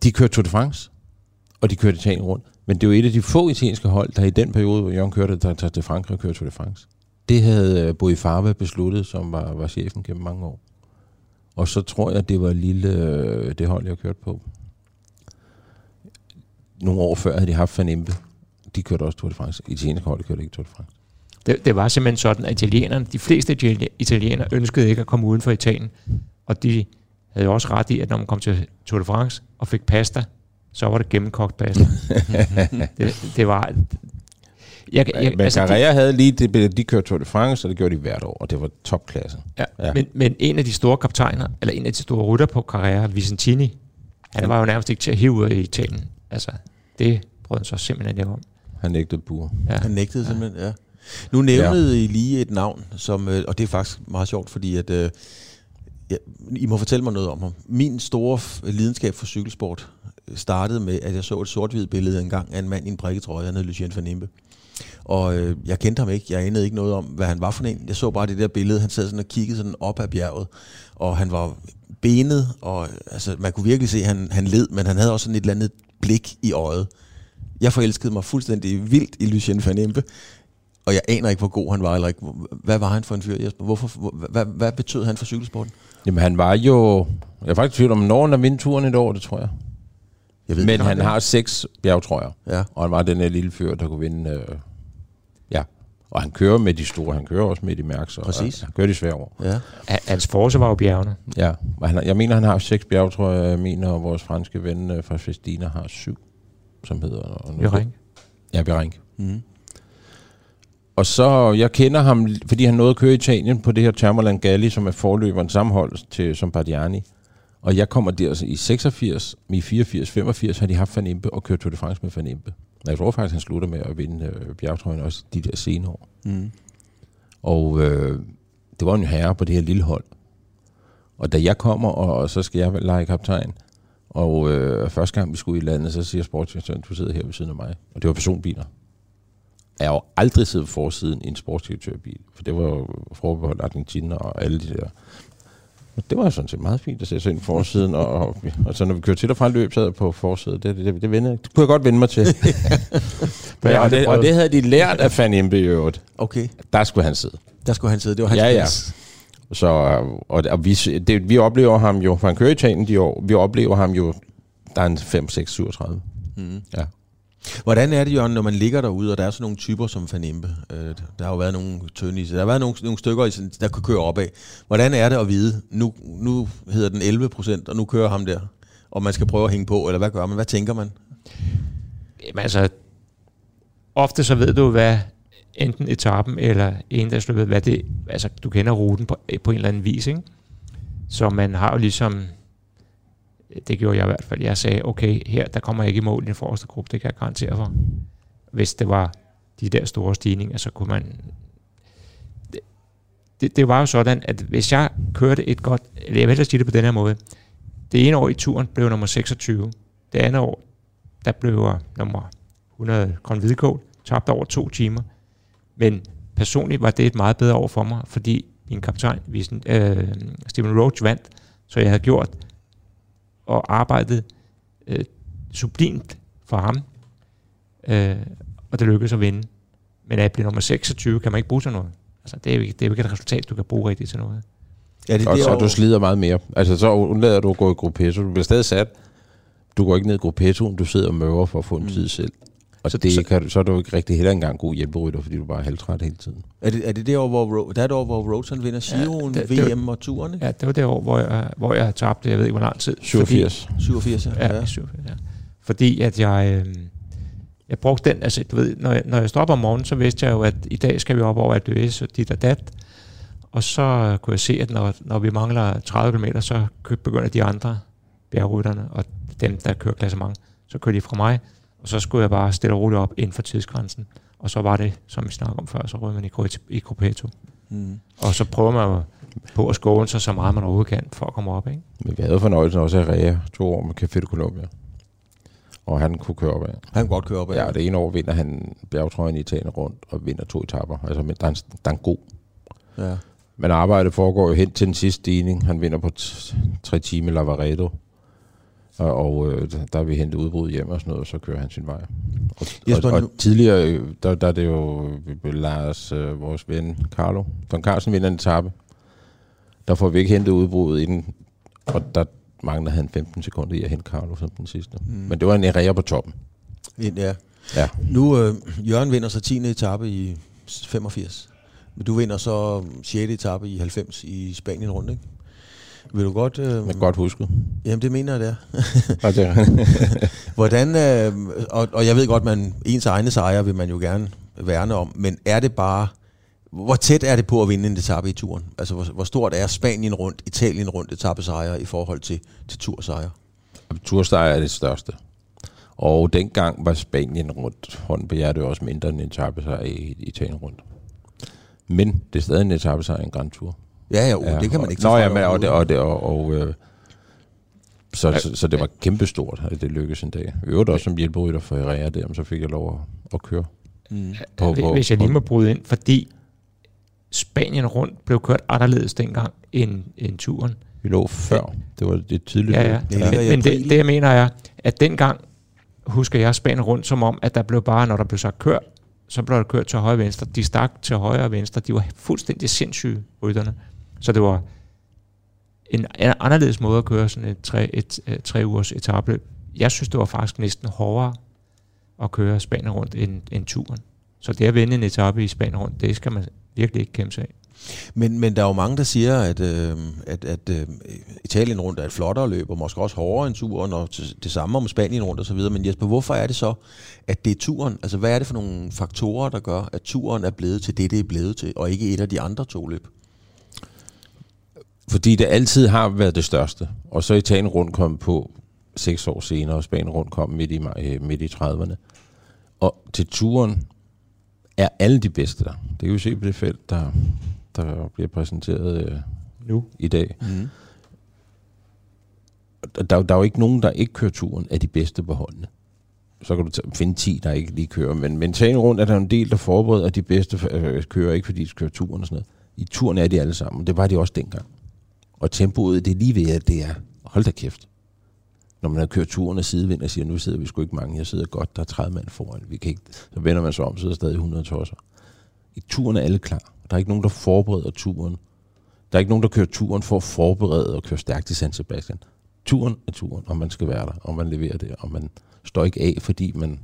de kørte Tour de France, og de kørte Italien rundt. Men det var et af de få italienske hold, der i den periode, hvor Jørgen kørte, der tager til Frankrig og kørte Tour de France. Det havde Boifava besluttet, som var, var chefen gennem mange år. Og så tror jeg, det var lille, det hold, jeg kørte på. Nogle år før havde de haft Van Impe. De kørte også Tour de France. Italienske hold kørte ikke Tour de France. Det, det var simpelthen sådan, at italienerne, de fleste italienere ønskede ikke at komme uden for Italien. Og de havde også ret i, at når man kom til Tour de France og fik pasta, så var det gennemkogt pasta. det, det var... Jeg, jeg, men altså, Carrera havde lige, det, de kørte Tour de France, og det gjorde de hvert år, og det var topklasse. Ja, ja. Men, men en af de store kaptajner, eller en af de store rytter på Carrera, Vicentini, han ja. var jo nærmest ikke til at hive ud i Italien. Altså, det brød han så simpelthen ikke om. Han nægtede bur. Ja. Han nægtede simpelthen, ja. Nu nævnede ja. I lige et navn, som, og det er faktisk meget sjovt, fordi at, øh, ja, I må fortælle mig noget om ham. Min store lidenskab for cykelsport startede med, at jeg så et sort-hvid billede engang af en mand i en prikketrøje, han hed Lucien Van Impe. Og øh, jeg kendte ham ikke, jeg anede ikke noget om, hvad han var for en. Jeg så bare det der billede, han sad sådan og kiggede sådan op ad bjerget, og han var benet, og altså, man kunne virkelig se, at han, han led, men han havde også sådan et eller andet blik i øjet. Jeg forelskede mig fuldstændig vildt i Lucien Van Impe, og jeg aner ikke, hvor god han var, eller ikke. Hvad var han for en fyr, Jesper? Hvorfor, hvad, hvad betød han for cykelsporten? Jamen han var jo, jeg er faktisk tvivl om, når han har vinde turen et år, det tror jeg. jeg ved, men han det. har seks bjergtrøjer, ja. Og han var den der lille fyr, der kunne vinde... Øh, Ja, og han kører med de store, han kører også med de Merckx, og præcis. Han kører de svære år. Ja. Hans force var jo bjergene. Ja, han, jeg mener, han har seks bjerg, tror jeg, jeg mener, og vores franske ven fra Festina har syv, som hedder... Virenque. Ja, Virenque. Mm. Og så, jeg kender ham, fordi han nåede at køre i Italien på det her Thermoland Galli, som er forløberen sammenhold til som Bardiani. Og jeg kommer der altså, i seksogfirs, i fireogfirs, femogfirs, har de haft Van Impe og kørt Tour de France med Van Impe. Jeg tror faktisk, han slutter med at vinde øh, bjergetrøjen også de der senere år. Mm. Og øh, det var en herre på det her lille hold. Og da jeg kommer, og, og så skal jeg lege kaptajn, og øh, første gang vi skulle i landet, så siger sportsdirektøren, du sidder her ved siden af mig. Og det var personbiler. Jeg har jo aldrig siddet på forsiden i en sportsdirektørbil, for det var jo forbeholdt Argentina og alle de der... Det var sådan set meget fint at sætte sig ind på forsiden, og, og, og så når vi kører til og fra løb, sad jeg på forsiden. Det, det, det, det, vende, det kunne jeg godt vende mig til. Men, og, det, og det havde de lært af Van Impe i øvrigt. Okay. Der skulle han sidde. Der skulle han sidde, det var hans ja, ja. Så, og, og vi, det, vi oplever ham jo, for han kører i Italien de år, vi oplever ham jo, der er en fem, seks, syvogtredive. Mm. Ja. Hvordan er det, Jørgen, når man ligger derude, og der er sådan nogle typer som Van Impe? Øh, der har jo været nogle tynde i sig. Der har været nogle, nogle stykker, der kan køre opad. Hvordan er det at vide, nu, nu hedder den elleve procent, og nu kører ham der, og man skal prøve at hænge på, eller hvad gør man? Hvad tænker man? Jamen altså, ofte så ved du, hvad enten etappen eller endagsløbet, hvad det, altså du kender ruten på, på en eller anden vis, ikke? Så man har jo ligesom, det gjorde jeg i hvert fald, jeg sagde, okay, her der kommer jeg ikke i mål i den forreste gruppe, det kan jeg garantere for. Hvis det var de der store stigninger, så kunne man, det, det, det var jo sådan, at hvis jeg kørte et godt, eller jeg vil sige det på den her måde, det ene år i turen blev nummer seksogtyve, det andet år, der blev jeg nummer hundrede Grøn Hvidkål, tabte over to timer, men personligt var det et meget bedre år for mig, fordi min kaptajn, øh, Stephen Roche, vandt, så jeg havde gjort og arbejdet øh, sublimt for ham, øh, og det lykkedes at vinde. Men at blive nummer seksogtyve kan man ikke bruge til noget. Altså, det er jo ikke, det er jo ikke et resultat, du kan bruge rigtigt til noget. Ja, det, og det så år, du slider meget mere. Altså, så undlader du at gå i gruppetto. Du bliver stadig sat. Du går ikke ned i gruppettoen, du sidder og møver for at få en tid mm. selv. Og så, det så, kan, så er du ikke rigtig heller engang god hjælperytter, fordi du bare er halvtræt hele tiden. Er det, er det det år, hvor, der er det år, hvor Rosen vinder Giroen, ja, det, V M og turene? Ja, det var det år, hvor jeg, hvor jeg tabte, jeg ved ikke hvor lang tid. syvogfirs. Fordi, syvogfirs, ja. Ja, ja. syvogfirs, ja. Fordi at jeg, øh, jeg brugte den, altså du ved, når jeg, når jeg stod op om morgenen, så vidste jeg jo, at i dag skal vi op over A D S og dit og dat. Og så kunne jeg se, at når, når vi mangler tredive kilometer, så begynder de andre bjergrytterne og dem, der kører klassement, så kører de fra mig. Og så skulle jeg bare stille og roligt op inden for tidsgrænsen. Og så var det, som vi snakkede om før, så rød man i, i gruppetto. Mm. Og så prøver man på at skåne sig så meget, man overhovedet kan, for at komme op, ikke? Men vi havde fornøjelsen også af Herrera, to år med Café de Colombia. Og han kunne køre op af. Han kunne godt køre op af. Ja, det ene år vinder han bjergetrøjen i Italien rundt, og vinder to etapper. Altså, men der er en, der er en god. Ja. Men arbejdet foregår jo hen til den sidste stigning. Han vinder på t- tre timer Lavaredo. Og øh, der er vi hentet udbrud hjem og sådan noget, og så kører han sin vej. Og, og, og tidligere, der, der er det jo Lars, øh, vores ven Carlo. Don Carlsen vinder en etape. Der får vi ikke hentet udbruddet inden, og der mangler han femten sekunder i at hente Carlo som den sidste. Mm. Men det var en ære på toppen. Ja. Ja. Nu, øh, Jørgen vinder så tiende etape i femogfirs. Men du vinder så sjette etape i halvfems i Spanien rundt, ikke? Vil du godt... Øh, man godt huske. Jamen, det mener jeg, det er. Hvordan... Øh, og, og jeg ved godt, man ens egne sejre vil man jo gerne værne om, men er det bare... Hvor tæt er det på at vinde en etape i turen? Altså, hvor, hvor stort er Spanien rundt, Italien rundt etapesejre i forhold til, til tursejre? Tursejre er det største. Og dengang var Spanien rundt, hånden på hjertet, også mindre end en etapesejre i Italien rundt. Men det er stadig en etapesejre i en Grand Tour. Ja, ja, uh, ja, det kan man ikke tage fra. Nå, ja, og det, og det, og, og øh, så, ja, så, så det var kæmpestort, at det lykkedes en dag. Vi øvrigt også som hjælperytter for Herrera der, så fik jeg lov at, at køre. Mm. På, på, Hvis jeg lige må bryde ind, fordi Spanien rundt blev kørt anderledes dengang end, end turen. Vi lå før, det var det tidligt. Ja, ja. Ja. Men, men det, det jeg mener er, at dengang husker jeg Spanien rundt som om, at der blev bare, når der blev sagt kørt, så blev der kørt til højre og venstre. De stak til højre og venstre, de var fuldstændig sindssyge rytterne. Så det var en anderledes måde at køre sådan et tre, et, et, tre ugers etapløb. Jeg synes, det var faktisk næsten hårdere at køre Spanien rundt end, end turen. Så det at vinde en etape i Spanien rundt, det skal man virkelig ikke kæmpe sig af. Men, men der er jo mange, der siger, at, øh, at, at øh, Italien rundt er et flottere løb, og måske også hårdere end turen, og det samme om Spanien rundt og så videre. Men Jesper, hvorfor er det så, at det er turen? Altså, hvad er det for nogle faktorer, der gør, at turen er blevet til det, det er blevet til, og ikke et af de andre to løb? Fordi det altid har været det største. Og så Italien rundt kom på seks år senere, og Spanien rundt kom midt i, midt i trediverne. Og til turen er alle de bedste der. Det kan vi se på det felt, der, der bliver præsenteret øh, nu i dag. Mm. Der, der er jo ikke nogen, der ikke kører turen, er de bedste på holdene. Så kan du t- finde ti, der ikke lige kører. Men, men Italien rundt er der en del, der forbereder, at de bedste øh, kører ikke, fordi de kører turen og sådan noget. I turen er de alle sammen. Det var de også dengang. Og tempoet, det er lige ved, at det er, hold da kæft. Når man har kørt turen af sidevind og siger, nu sidder vi sgu ikke mange, jeg sidder godt, der er tredive mand foran, vi kan ikke, så vender man sig om, sidder stadig hundrede tosser. I turen er alle klar. Der er ikke nogen, der forbereder turen. Der er ikke nogen, der kører turen for at forberede og køre stærkt i San Sebastian. Turen er turen, og man skal være der, og man leverer det, og man står ikke af, fordi man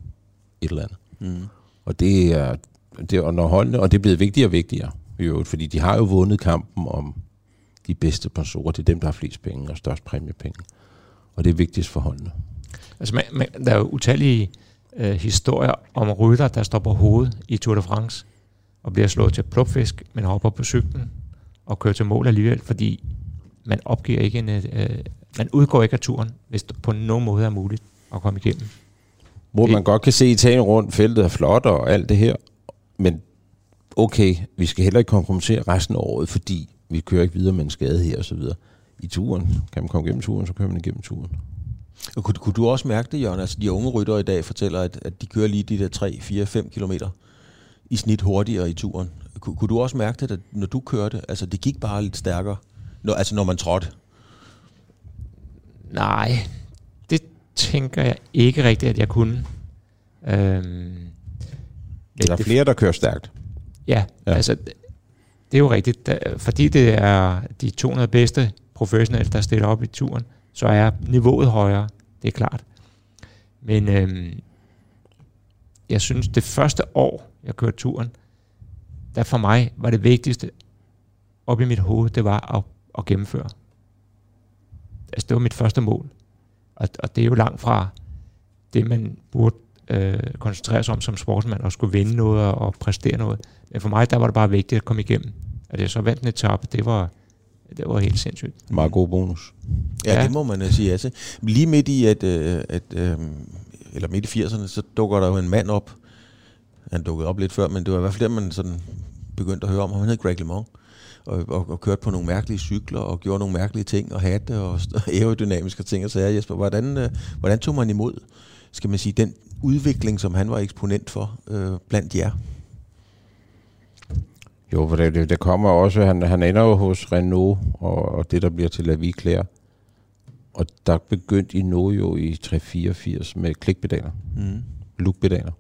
et eller andet. Mm. Og det er, det er underholdende, og det er blevet vigtigere og vigtigere, jo, fordi de har jo vundet kampen om de bedste sponsorer. Det er dem, der har flest penge og størst præmiepenge. Og det er vigtigst for holdene. Altså, man, man, der er jo utallige øh, historier om rytter, der står på hovedet i Tour de France og bliver slået til plopfisk, men hopper på cyklen og kører til mål alligevel, fordi man opgiver ikke en, øh, man udgår ikke af turen, hvis det på nogen måde er muligt at komme igennem. Hvor man godt kan se Italien rundt, feltet er flot og alt det her, men okay, vi skal heller ikke kompromittere resten af året, fordi vi kører ikke videre med en skade her og så videre. I turen, kan man komme igennem turen, så kører man igennem turen. Og kunne, kunne du også mærke det, Jørgen? Altså, de unge ryttere i dag fortæller, at, at de kører lige de der tre, fire, fem kilometer i snit hurtigere i turen. Kunne, kunne du også mærke det, at når du kørte? Altså, det gik bare lidt stærkere, når, altså når man trådte? Nej, det tænker jeg ikke rigtigt, at jeg kunne. Øhm, er der det, flere, der kører stærkt? Ja, ja. Altså, det er jo rigtigt. Da, fordi det er de to hundrede bedste professionelle, der stiller op i turen, så er niveauet højere, det er klart. Men øhm, jeg synes, det første år, jeg kørte turen, der for mig var det vigtigste op i mit hoved, det var at, at gennemføre. Altså, det var mit første mål. Og, og det er jo langt fra det, man burde øh, koncentrere sig om som sportsmand, og skulle vinde noget og, og præstere noget. Men for mig, der var det bare vigtigt at komme igennem. At jeg så vandt en etape, det var... Det var helt sindssygt. Meget god bonus. Ja, ja. Det må man uh, sige. Altså. Lige midt i at, uh, at uh, eller midt i firserne, så dukker der jo en mand op. Han dukkede op lidt før, men det var i hvert fald der, man sådan begyndte at høre om. Han hed Greg LeMond, og, og, og kørte på nogle mærkelige cykler, og gjorde nogle mærkelige ting, og hatte, og aerodynamiske ting, og sagde, Jesper, hvordan, uh, hvordan tog man imod, skal man sige, den udvikling, som han var eksponent for uh, blandt jer? Jo, for det, det, det kommer også, han, han ender jo hos Renault, og, og det der bliver til Laviklær. Og der begyndte Renault jo i tre fireogfirs med klikpedaler, mm. lugpedaler.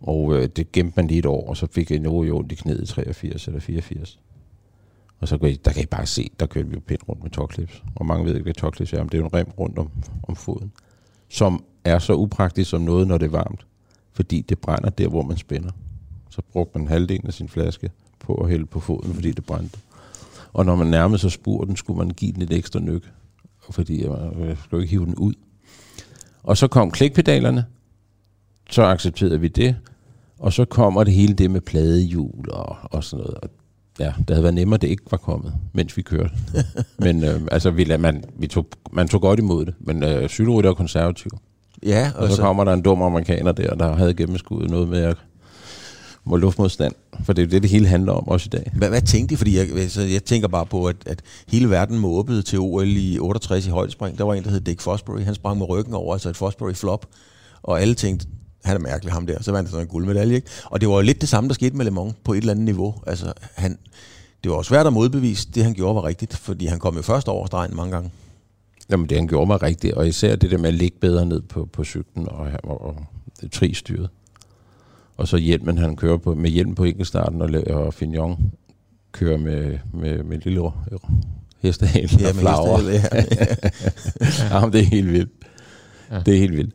Og øh, det gemte man lige et år, og så fik Renault jo ondt i knæet i treogfirs eller fireogfirs. Og så kan I, der kan I bare se, der kørte vi jo pænt rundt med tåklips. Og mange ved ikke, hvad tåklips er, men det er jo en rem rundt om, om foden, som er så upraktisk som noget, når det er varmt. Fordi det brænder der, hvor man spænder. Så brugte man halvdelen af sin flaske på at hælde på foden, fordi det brændte. Og når man nærmede sig spurten, skulle man give den et ekstra nøk, fordi man skulle ikke hive den ud. Og så kom klikpedalerne, så accepterede vi det, og så kommer det hele det med pladehjul og, og sådan noget. Og ja, det havde været nemmere, det ikke var kommet, mens vi kørte. Men øh, altså, vi, man, vi tog, man tog godt imod det, men øh, cykelrytter er konservativ. Ja, og, og så, så kommer der en dum amerikaner der, der havde gennemskuddet noget med at og luftmodstand, for det er det, det hele handler om også i dag. Hvad, hvad tænkte I? Fordi jeg, altså, jeg tænker bare på, at, at hele verden måbede til O L i otteogtres i højdespring. Der var en, der hed Dick Fosbury. Han sprang med ryggen over, altså et Fosbury-flop. Og alle tænkte, han er mærkelig, ham der. Så vandt han sådan en guldmedalje, ikke? Og det var jo lidt det samme, der skete med LeMond på et eller andet niveau. Altså, han, det var jo svært at modbevise, det han gjorde var rigtigt, fordi han kom jo først over stregen mange gange. Jamen, det han gjorde var rigtigt, og især det der med at ligge bedre ned på, på cyklen og, og, og tristyret. Og så hjelmen, han kører på, med hjelmen på enkeltstarten, og, og Fignon kører med, med, med lille hestehale ja, og flagre. Ja, ja. Jamen, det er helt vildt. Ja. Det er helt vildt.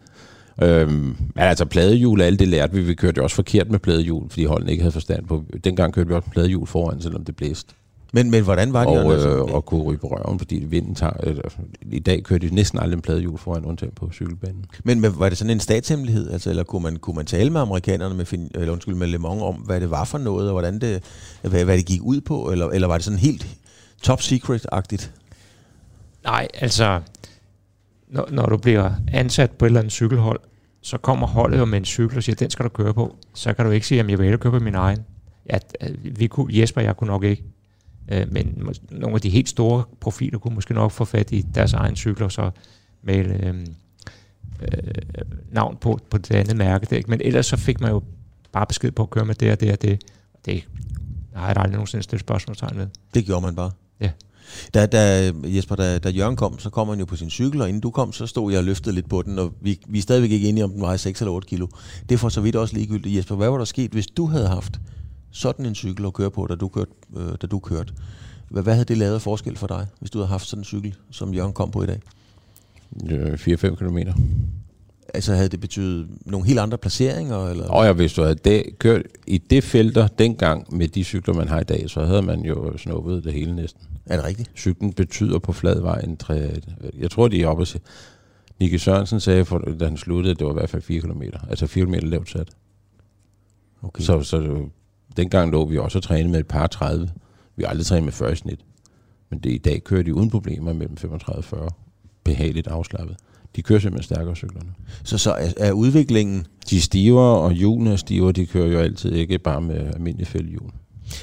Øhm, men altså, pladehjul og alt det lærte vi. Vi kørte jo også forkert med pladehjul, fordi holdene ikke havde forstand på. Dengang kørte vi også pladehjul foran, selvom det blæste. Men, men hvordan var det? Og, altså? øh, og kunne ryge på røven, fordi vinden tager... Øh, I dag kører de næsten aldrig en pladehjul foran, undtagen på cykelbanen. Men, men var det sådan en statshemmelighed? Altså, eller kunne man, kunne man tale med amerikanerne, med, fin, eller undskyld, med LeMond, om, hvad det var for noget, og hvordan det, hvad, hvad det gik ud på? Eller, eller var det sådan helt top secret-agtigt? Nej, altså... Når, når du bliver ansat på et eller andet cykelhold, så kommer holdet jo med en cykel og siger, den skal du køre på. Så kan du ikke sige, at jeg vil hellere køre på min egen. Ja, vi kunne, Jesper og jeg kunne nok ikke. Men nogle af de helt store profiler kunne måske nok få fat i deres egen cykler, så male øh, øh, navn på, på det andet mærke. Men ellers så fik man jo bare besked på at køre med det og det og det. Det har jeg aldrig nogensinde stillet spørgsmålstegn ved. Det gjorde man bare. Ja. Da, da, Jesper, da, da Jørgen kom, så kom han jo på sin cykel, og inden du kom, så stod jeg og løftede lidt på den, og vi, vi er stadigvæk ikke enige om, den var seks eller otte kilo. Det er for så vidt også ligegyldigt. Jesper, hvad var der sket, hvis du havde haft sådan en cykel at køre på, da du kørte? Øh, da du kørte. Hvad, hvad havde det lavet forskel for dig, hvis du havde haft sådan en cykel, som Jørgen kom på i dag? fire til fem kilometer. altså havde det betydet nogle helt andre placeringer? Eller? Og jeg vidste, at det kørt i det felter dengang med de cykler, man har i dag, så havde man jo snuppet det hele næsten. Er det rigtigt? Cyklen betyder på fladvej en tre... Jeg tror, de er oppe og se... Nicky Sørensen sagde, for, da han sluttede, det var i hvert fald fire kilometer. Altså fire kilometer lavt sat. Okay. Så, så dengang lå vi også at træne med et par tredive. Vi har aldrig trænet med fyrre snit. Men det, i dag kører de uden problemer mellem femogtredive og fyrre. Behageligt afslappet. De kører simpelthen stærkere cyklerne. Så, så er, er udviklingen... De stiver, og hjulene er stiver, de kører jo altid ikke bare med almindelige fældehjul.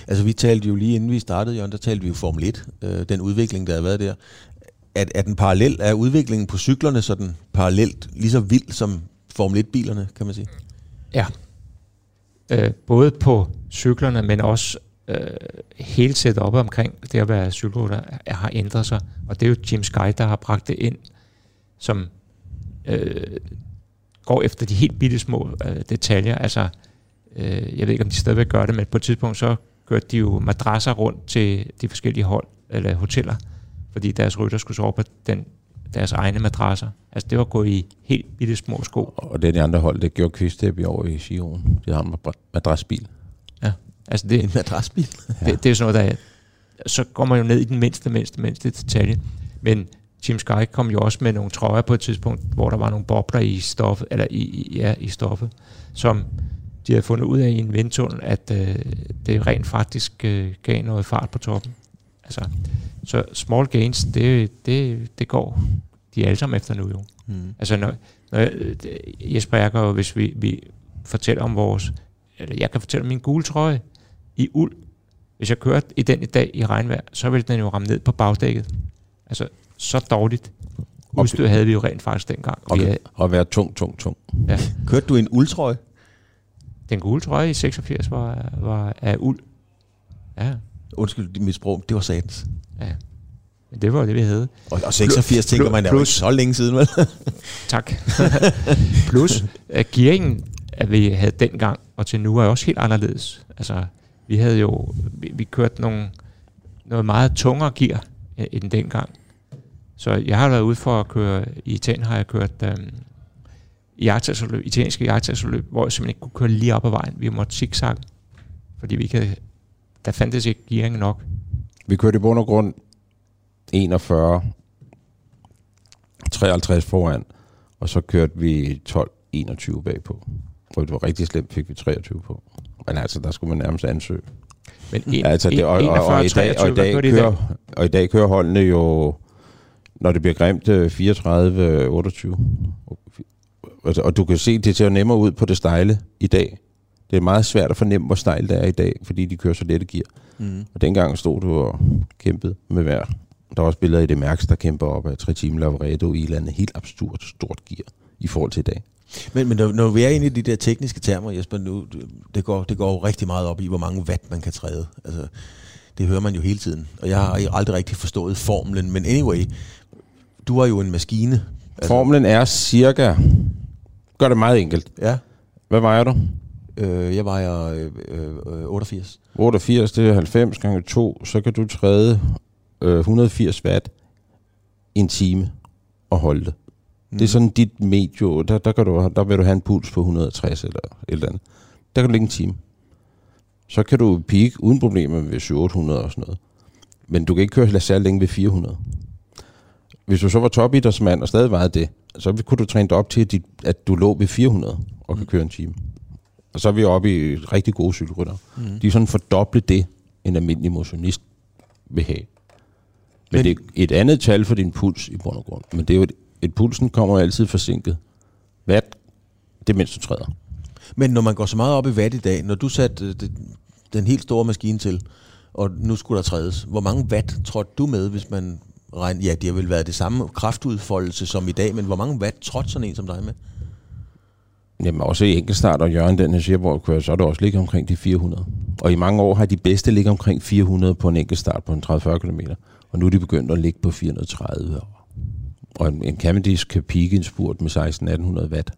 Altså vi talte jo lige inden vi startede, Jørgen, der talte vi jo Formel et. Øh, den udvikling, der har været der. Er, er den parallel, er udviklingen på cyklerne sådan parallelt lige så vild som Formel et-bilerne, kan man sige? Ja. Øh, både på cyklerne, men også øh, hele setupet omkring det at være cykelrytter har ændret sig. Og det er jo Jim Sky, der har bragt det ind, som øh, går efter de helt bitte små øh, detaljer. Altså, øh, jeg ved ikke, om de stadigvæk gør det, men på et tidspunkt så kørte de jo madrasser rundt til de forskellige hold eller hoteller, fordi deres rytter skulle sove på den, deres egne madrasser. Altså det var gået i helt bitte små sko. Og det er de andre hold, det gjorde Kvistep i år i Sion. Det har en madrasbil. Ja, altså det er en madrasbil. Ja. Det, det er sådan noget, der så går man jo ned i den mindste, mindste, mindste detalje. Men Jim Sky kom jo også med nogle trøjer på et tidspunkt, hvor der var nogle bobler i stoffet, eller i, ja, i stoffet, som de havde fundet ud af i en vindtunnel, at øh, det rent faktisk øh, gav noget fart på toppen. Altså, så small gains, det, det, det går de alle sammen efter nu jo. Mm. Altså, når, når jeg, Jesper, jeg gør, hvis vi, vi fortæller om vores, eller jeg kan fortælle om min gule trøje i uld. Hvis jeg kører i den i dag i regnvejr, så vil den jo ramme ned på bagdækket. Altså, så dårligt udstyr havde vi jo rent faktisk dengang. Og, vi havde... og være tung, tung, tung. Ja. Kørte du i en uldtrøje? Den gule trøje i seksogfirs var, var af uld. Ja. Undskyld mit sprog, det var satans. Ja, det var det, vi havde. Og, og seksogfirs plus, tænker man, der plus, var så længe siden, vel? Tak. Plus, at gearingen, at vi havde dengang, og til nu, er også helt anderledes. Altså, vi havde jo, vi, vi kørte nogle, noget meget tungere gear end dengang. Så jeg har været ude for at køre, i Italien har jeg kørt øhm, jagtagsløb, italienske jagtagsløb, hvor jeg simpelthen ikke kunne køre lige op ad vejen. Vi måtte zigzag, fordi vi kan. Der fandtes ikke gearing nok. Vi kørte i bund og grund enogfyrre treoghalvtreds foran, og så kørte vi tolv enogtyve bagpå. Og det var rigtig slemt, fik vi treogtyve på. Men altså, der skulle man nærmest ansøge. Men en, altså, det, og, enogfyrre treogtyve, og i dag kører holdene jo, når det bliver grimt, fireogtredive otteogtyve. Og du kan se, det ser nemmere ud på det stejle i dag. Det er meget svært at fornemme, hvor stejl det er i dag, fordi de kører så lette gear. Mm. Og dengang stod du og kæmpede med vejr. Der var også billeder i det Merckx, der kæmper op af tre timer Lavaredo i landet. Helt absurd stort gear i forhold til i dag. Men, men når, når vi er inde i de der tekniske termer, Jesper, nu, det, går, det går jo rigtig meget op i, hvor mange watt man kan træde. Altså, det hører man jo hele tiden. Og jeg har aldrig rigtig forstået formlen. Men anyway, du har jo en maskine. Altså. Formlen er cirka... Gør det meget enkelt. Ja. Hvad vejer du? Jeg vejer øh, øh, otteogfirs. otteogfirs, det er halvfems gange to, så kan du træde øh, hundrede og firs watt en time og holde det. Mm. Det er sådan dit medio, der, der, kan du, der vil du have en puls på hundrede og tres eller et eller andet. Der kan du ligge en time. Så kan du peak uden problemer ved syv otte hundrede og sådan noget. Men du kan ikke køre særlig længe ved fire hundrede. Hvis du så var topidrætsmand og stadig vejede det, så kunne du træne dig op til, dit, at du lå ved fire hundrede og kan køre en time. Og så er vi oppe i rigtig gode cykelrytter. Mm. De er sådan fordoble det, en almindelig motionist vil have. Men, men det er et andet tal for din puls i bund og grund. Men det er jo et, et pulsen kommer altid forsinket. Watt, det mens du træder. Men når man går så meget op i watt i dag, når du satte det, den helt store maskine til, og nu skulle der trædes, hvor mange watt trådte du med, hvis man regner? Ja, det har vel været det samme kraftudfoldelse som i dag, men hvor mange watt trådte sådan en som dig med? Jamen også i enkeltstart, og Jørgen den her siger, så er det også ligger omkring de fire hundrede. Og i mange år har de bedste ligget omkring fire hundrede på en enkeltstart på en tredive fyrre kilometer. Og nu er de begyndt at ligge på fire hundrede og tredive. Og en, en Cavendish kan pike en spurt med seksten til atten hundrede watt.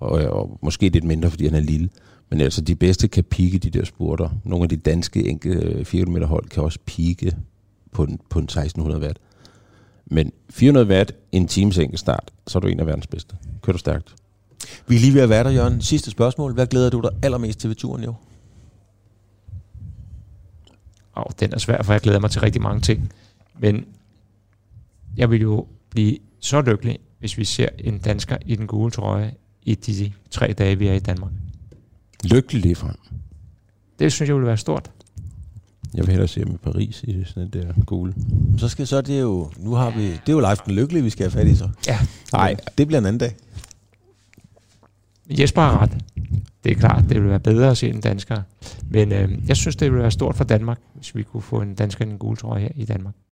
Og, og måske lidt mindre, fordi han er lille. Men altså de bedste kan pike de der spurter. Nogle af de danske enkelte fire kilometer hold kan også pike på en, på en seksten hundrede watt. Men fire hundrede watt, en times enkeltstart, så er du en af verdens bedste. kører du stærkt. Vi er lige ved at være der, Jørgen. Sidste spørgsmål. Hvad glæder du dig allermest til ved turen i år? Åh, den er svær, for jeg glæder mig til rigtig mange ting. Men jeg vil jo blive så lykkelig, hvis vi ser en dansker i den gule trøje i de tre dage, vi er i Danmark. Lykkelig lige frem. Det synes jeg ville være stort. Jeg vil hellere se dem i Paris i sådan et der gule. Så skal så det jo, nu har vi, det er jo live den lykkelige, vi skal have fat i så. Ja. Nej, det bliver en anden dag. Jesper har ret. Det er klart, det ville være bedre at se en dansker. Men øh, jeg synes, det ville være stort for Danmark, hvis vi kunne få en dansker i den gule trøje her i Danmark.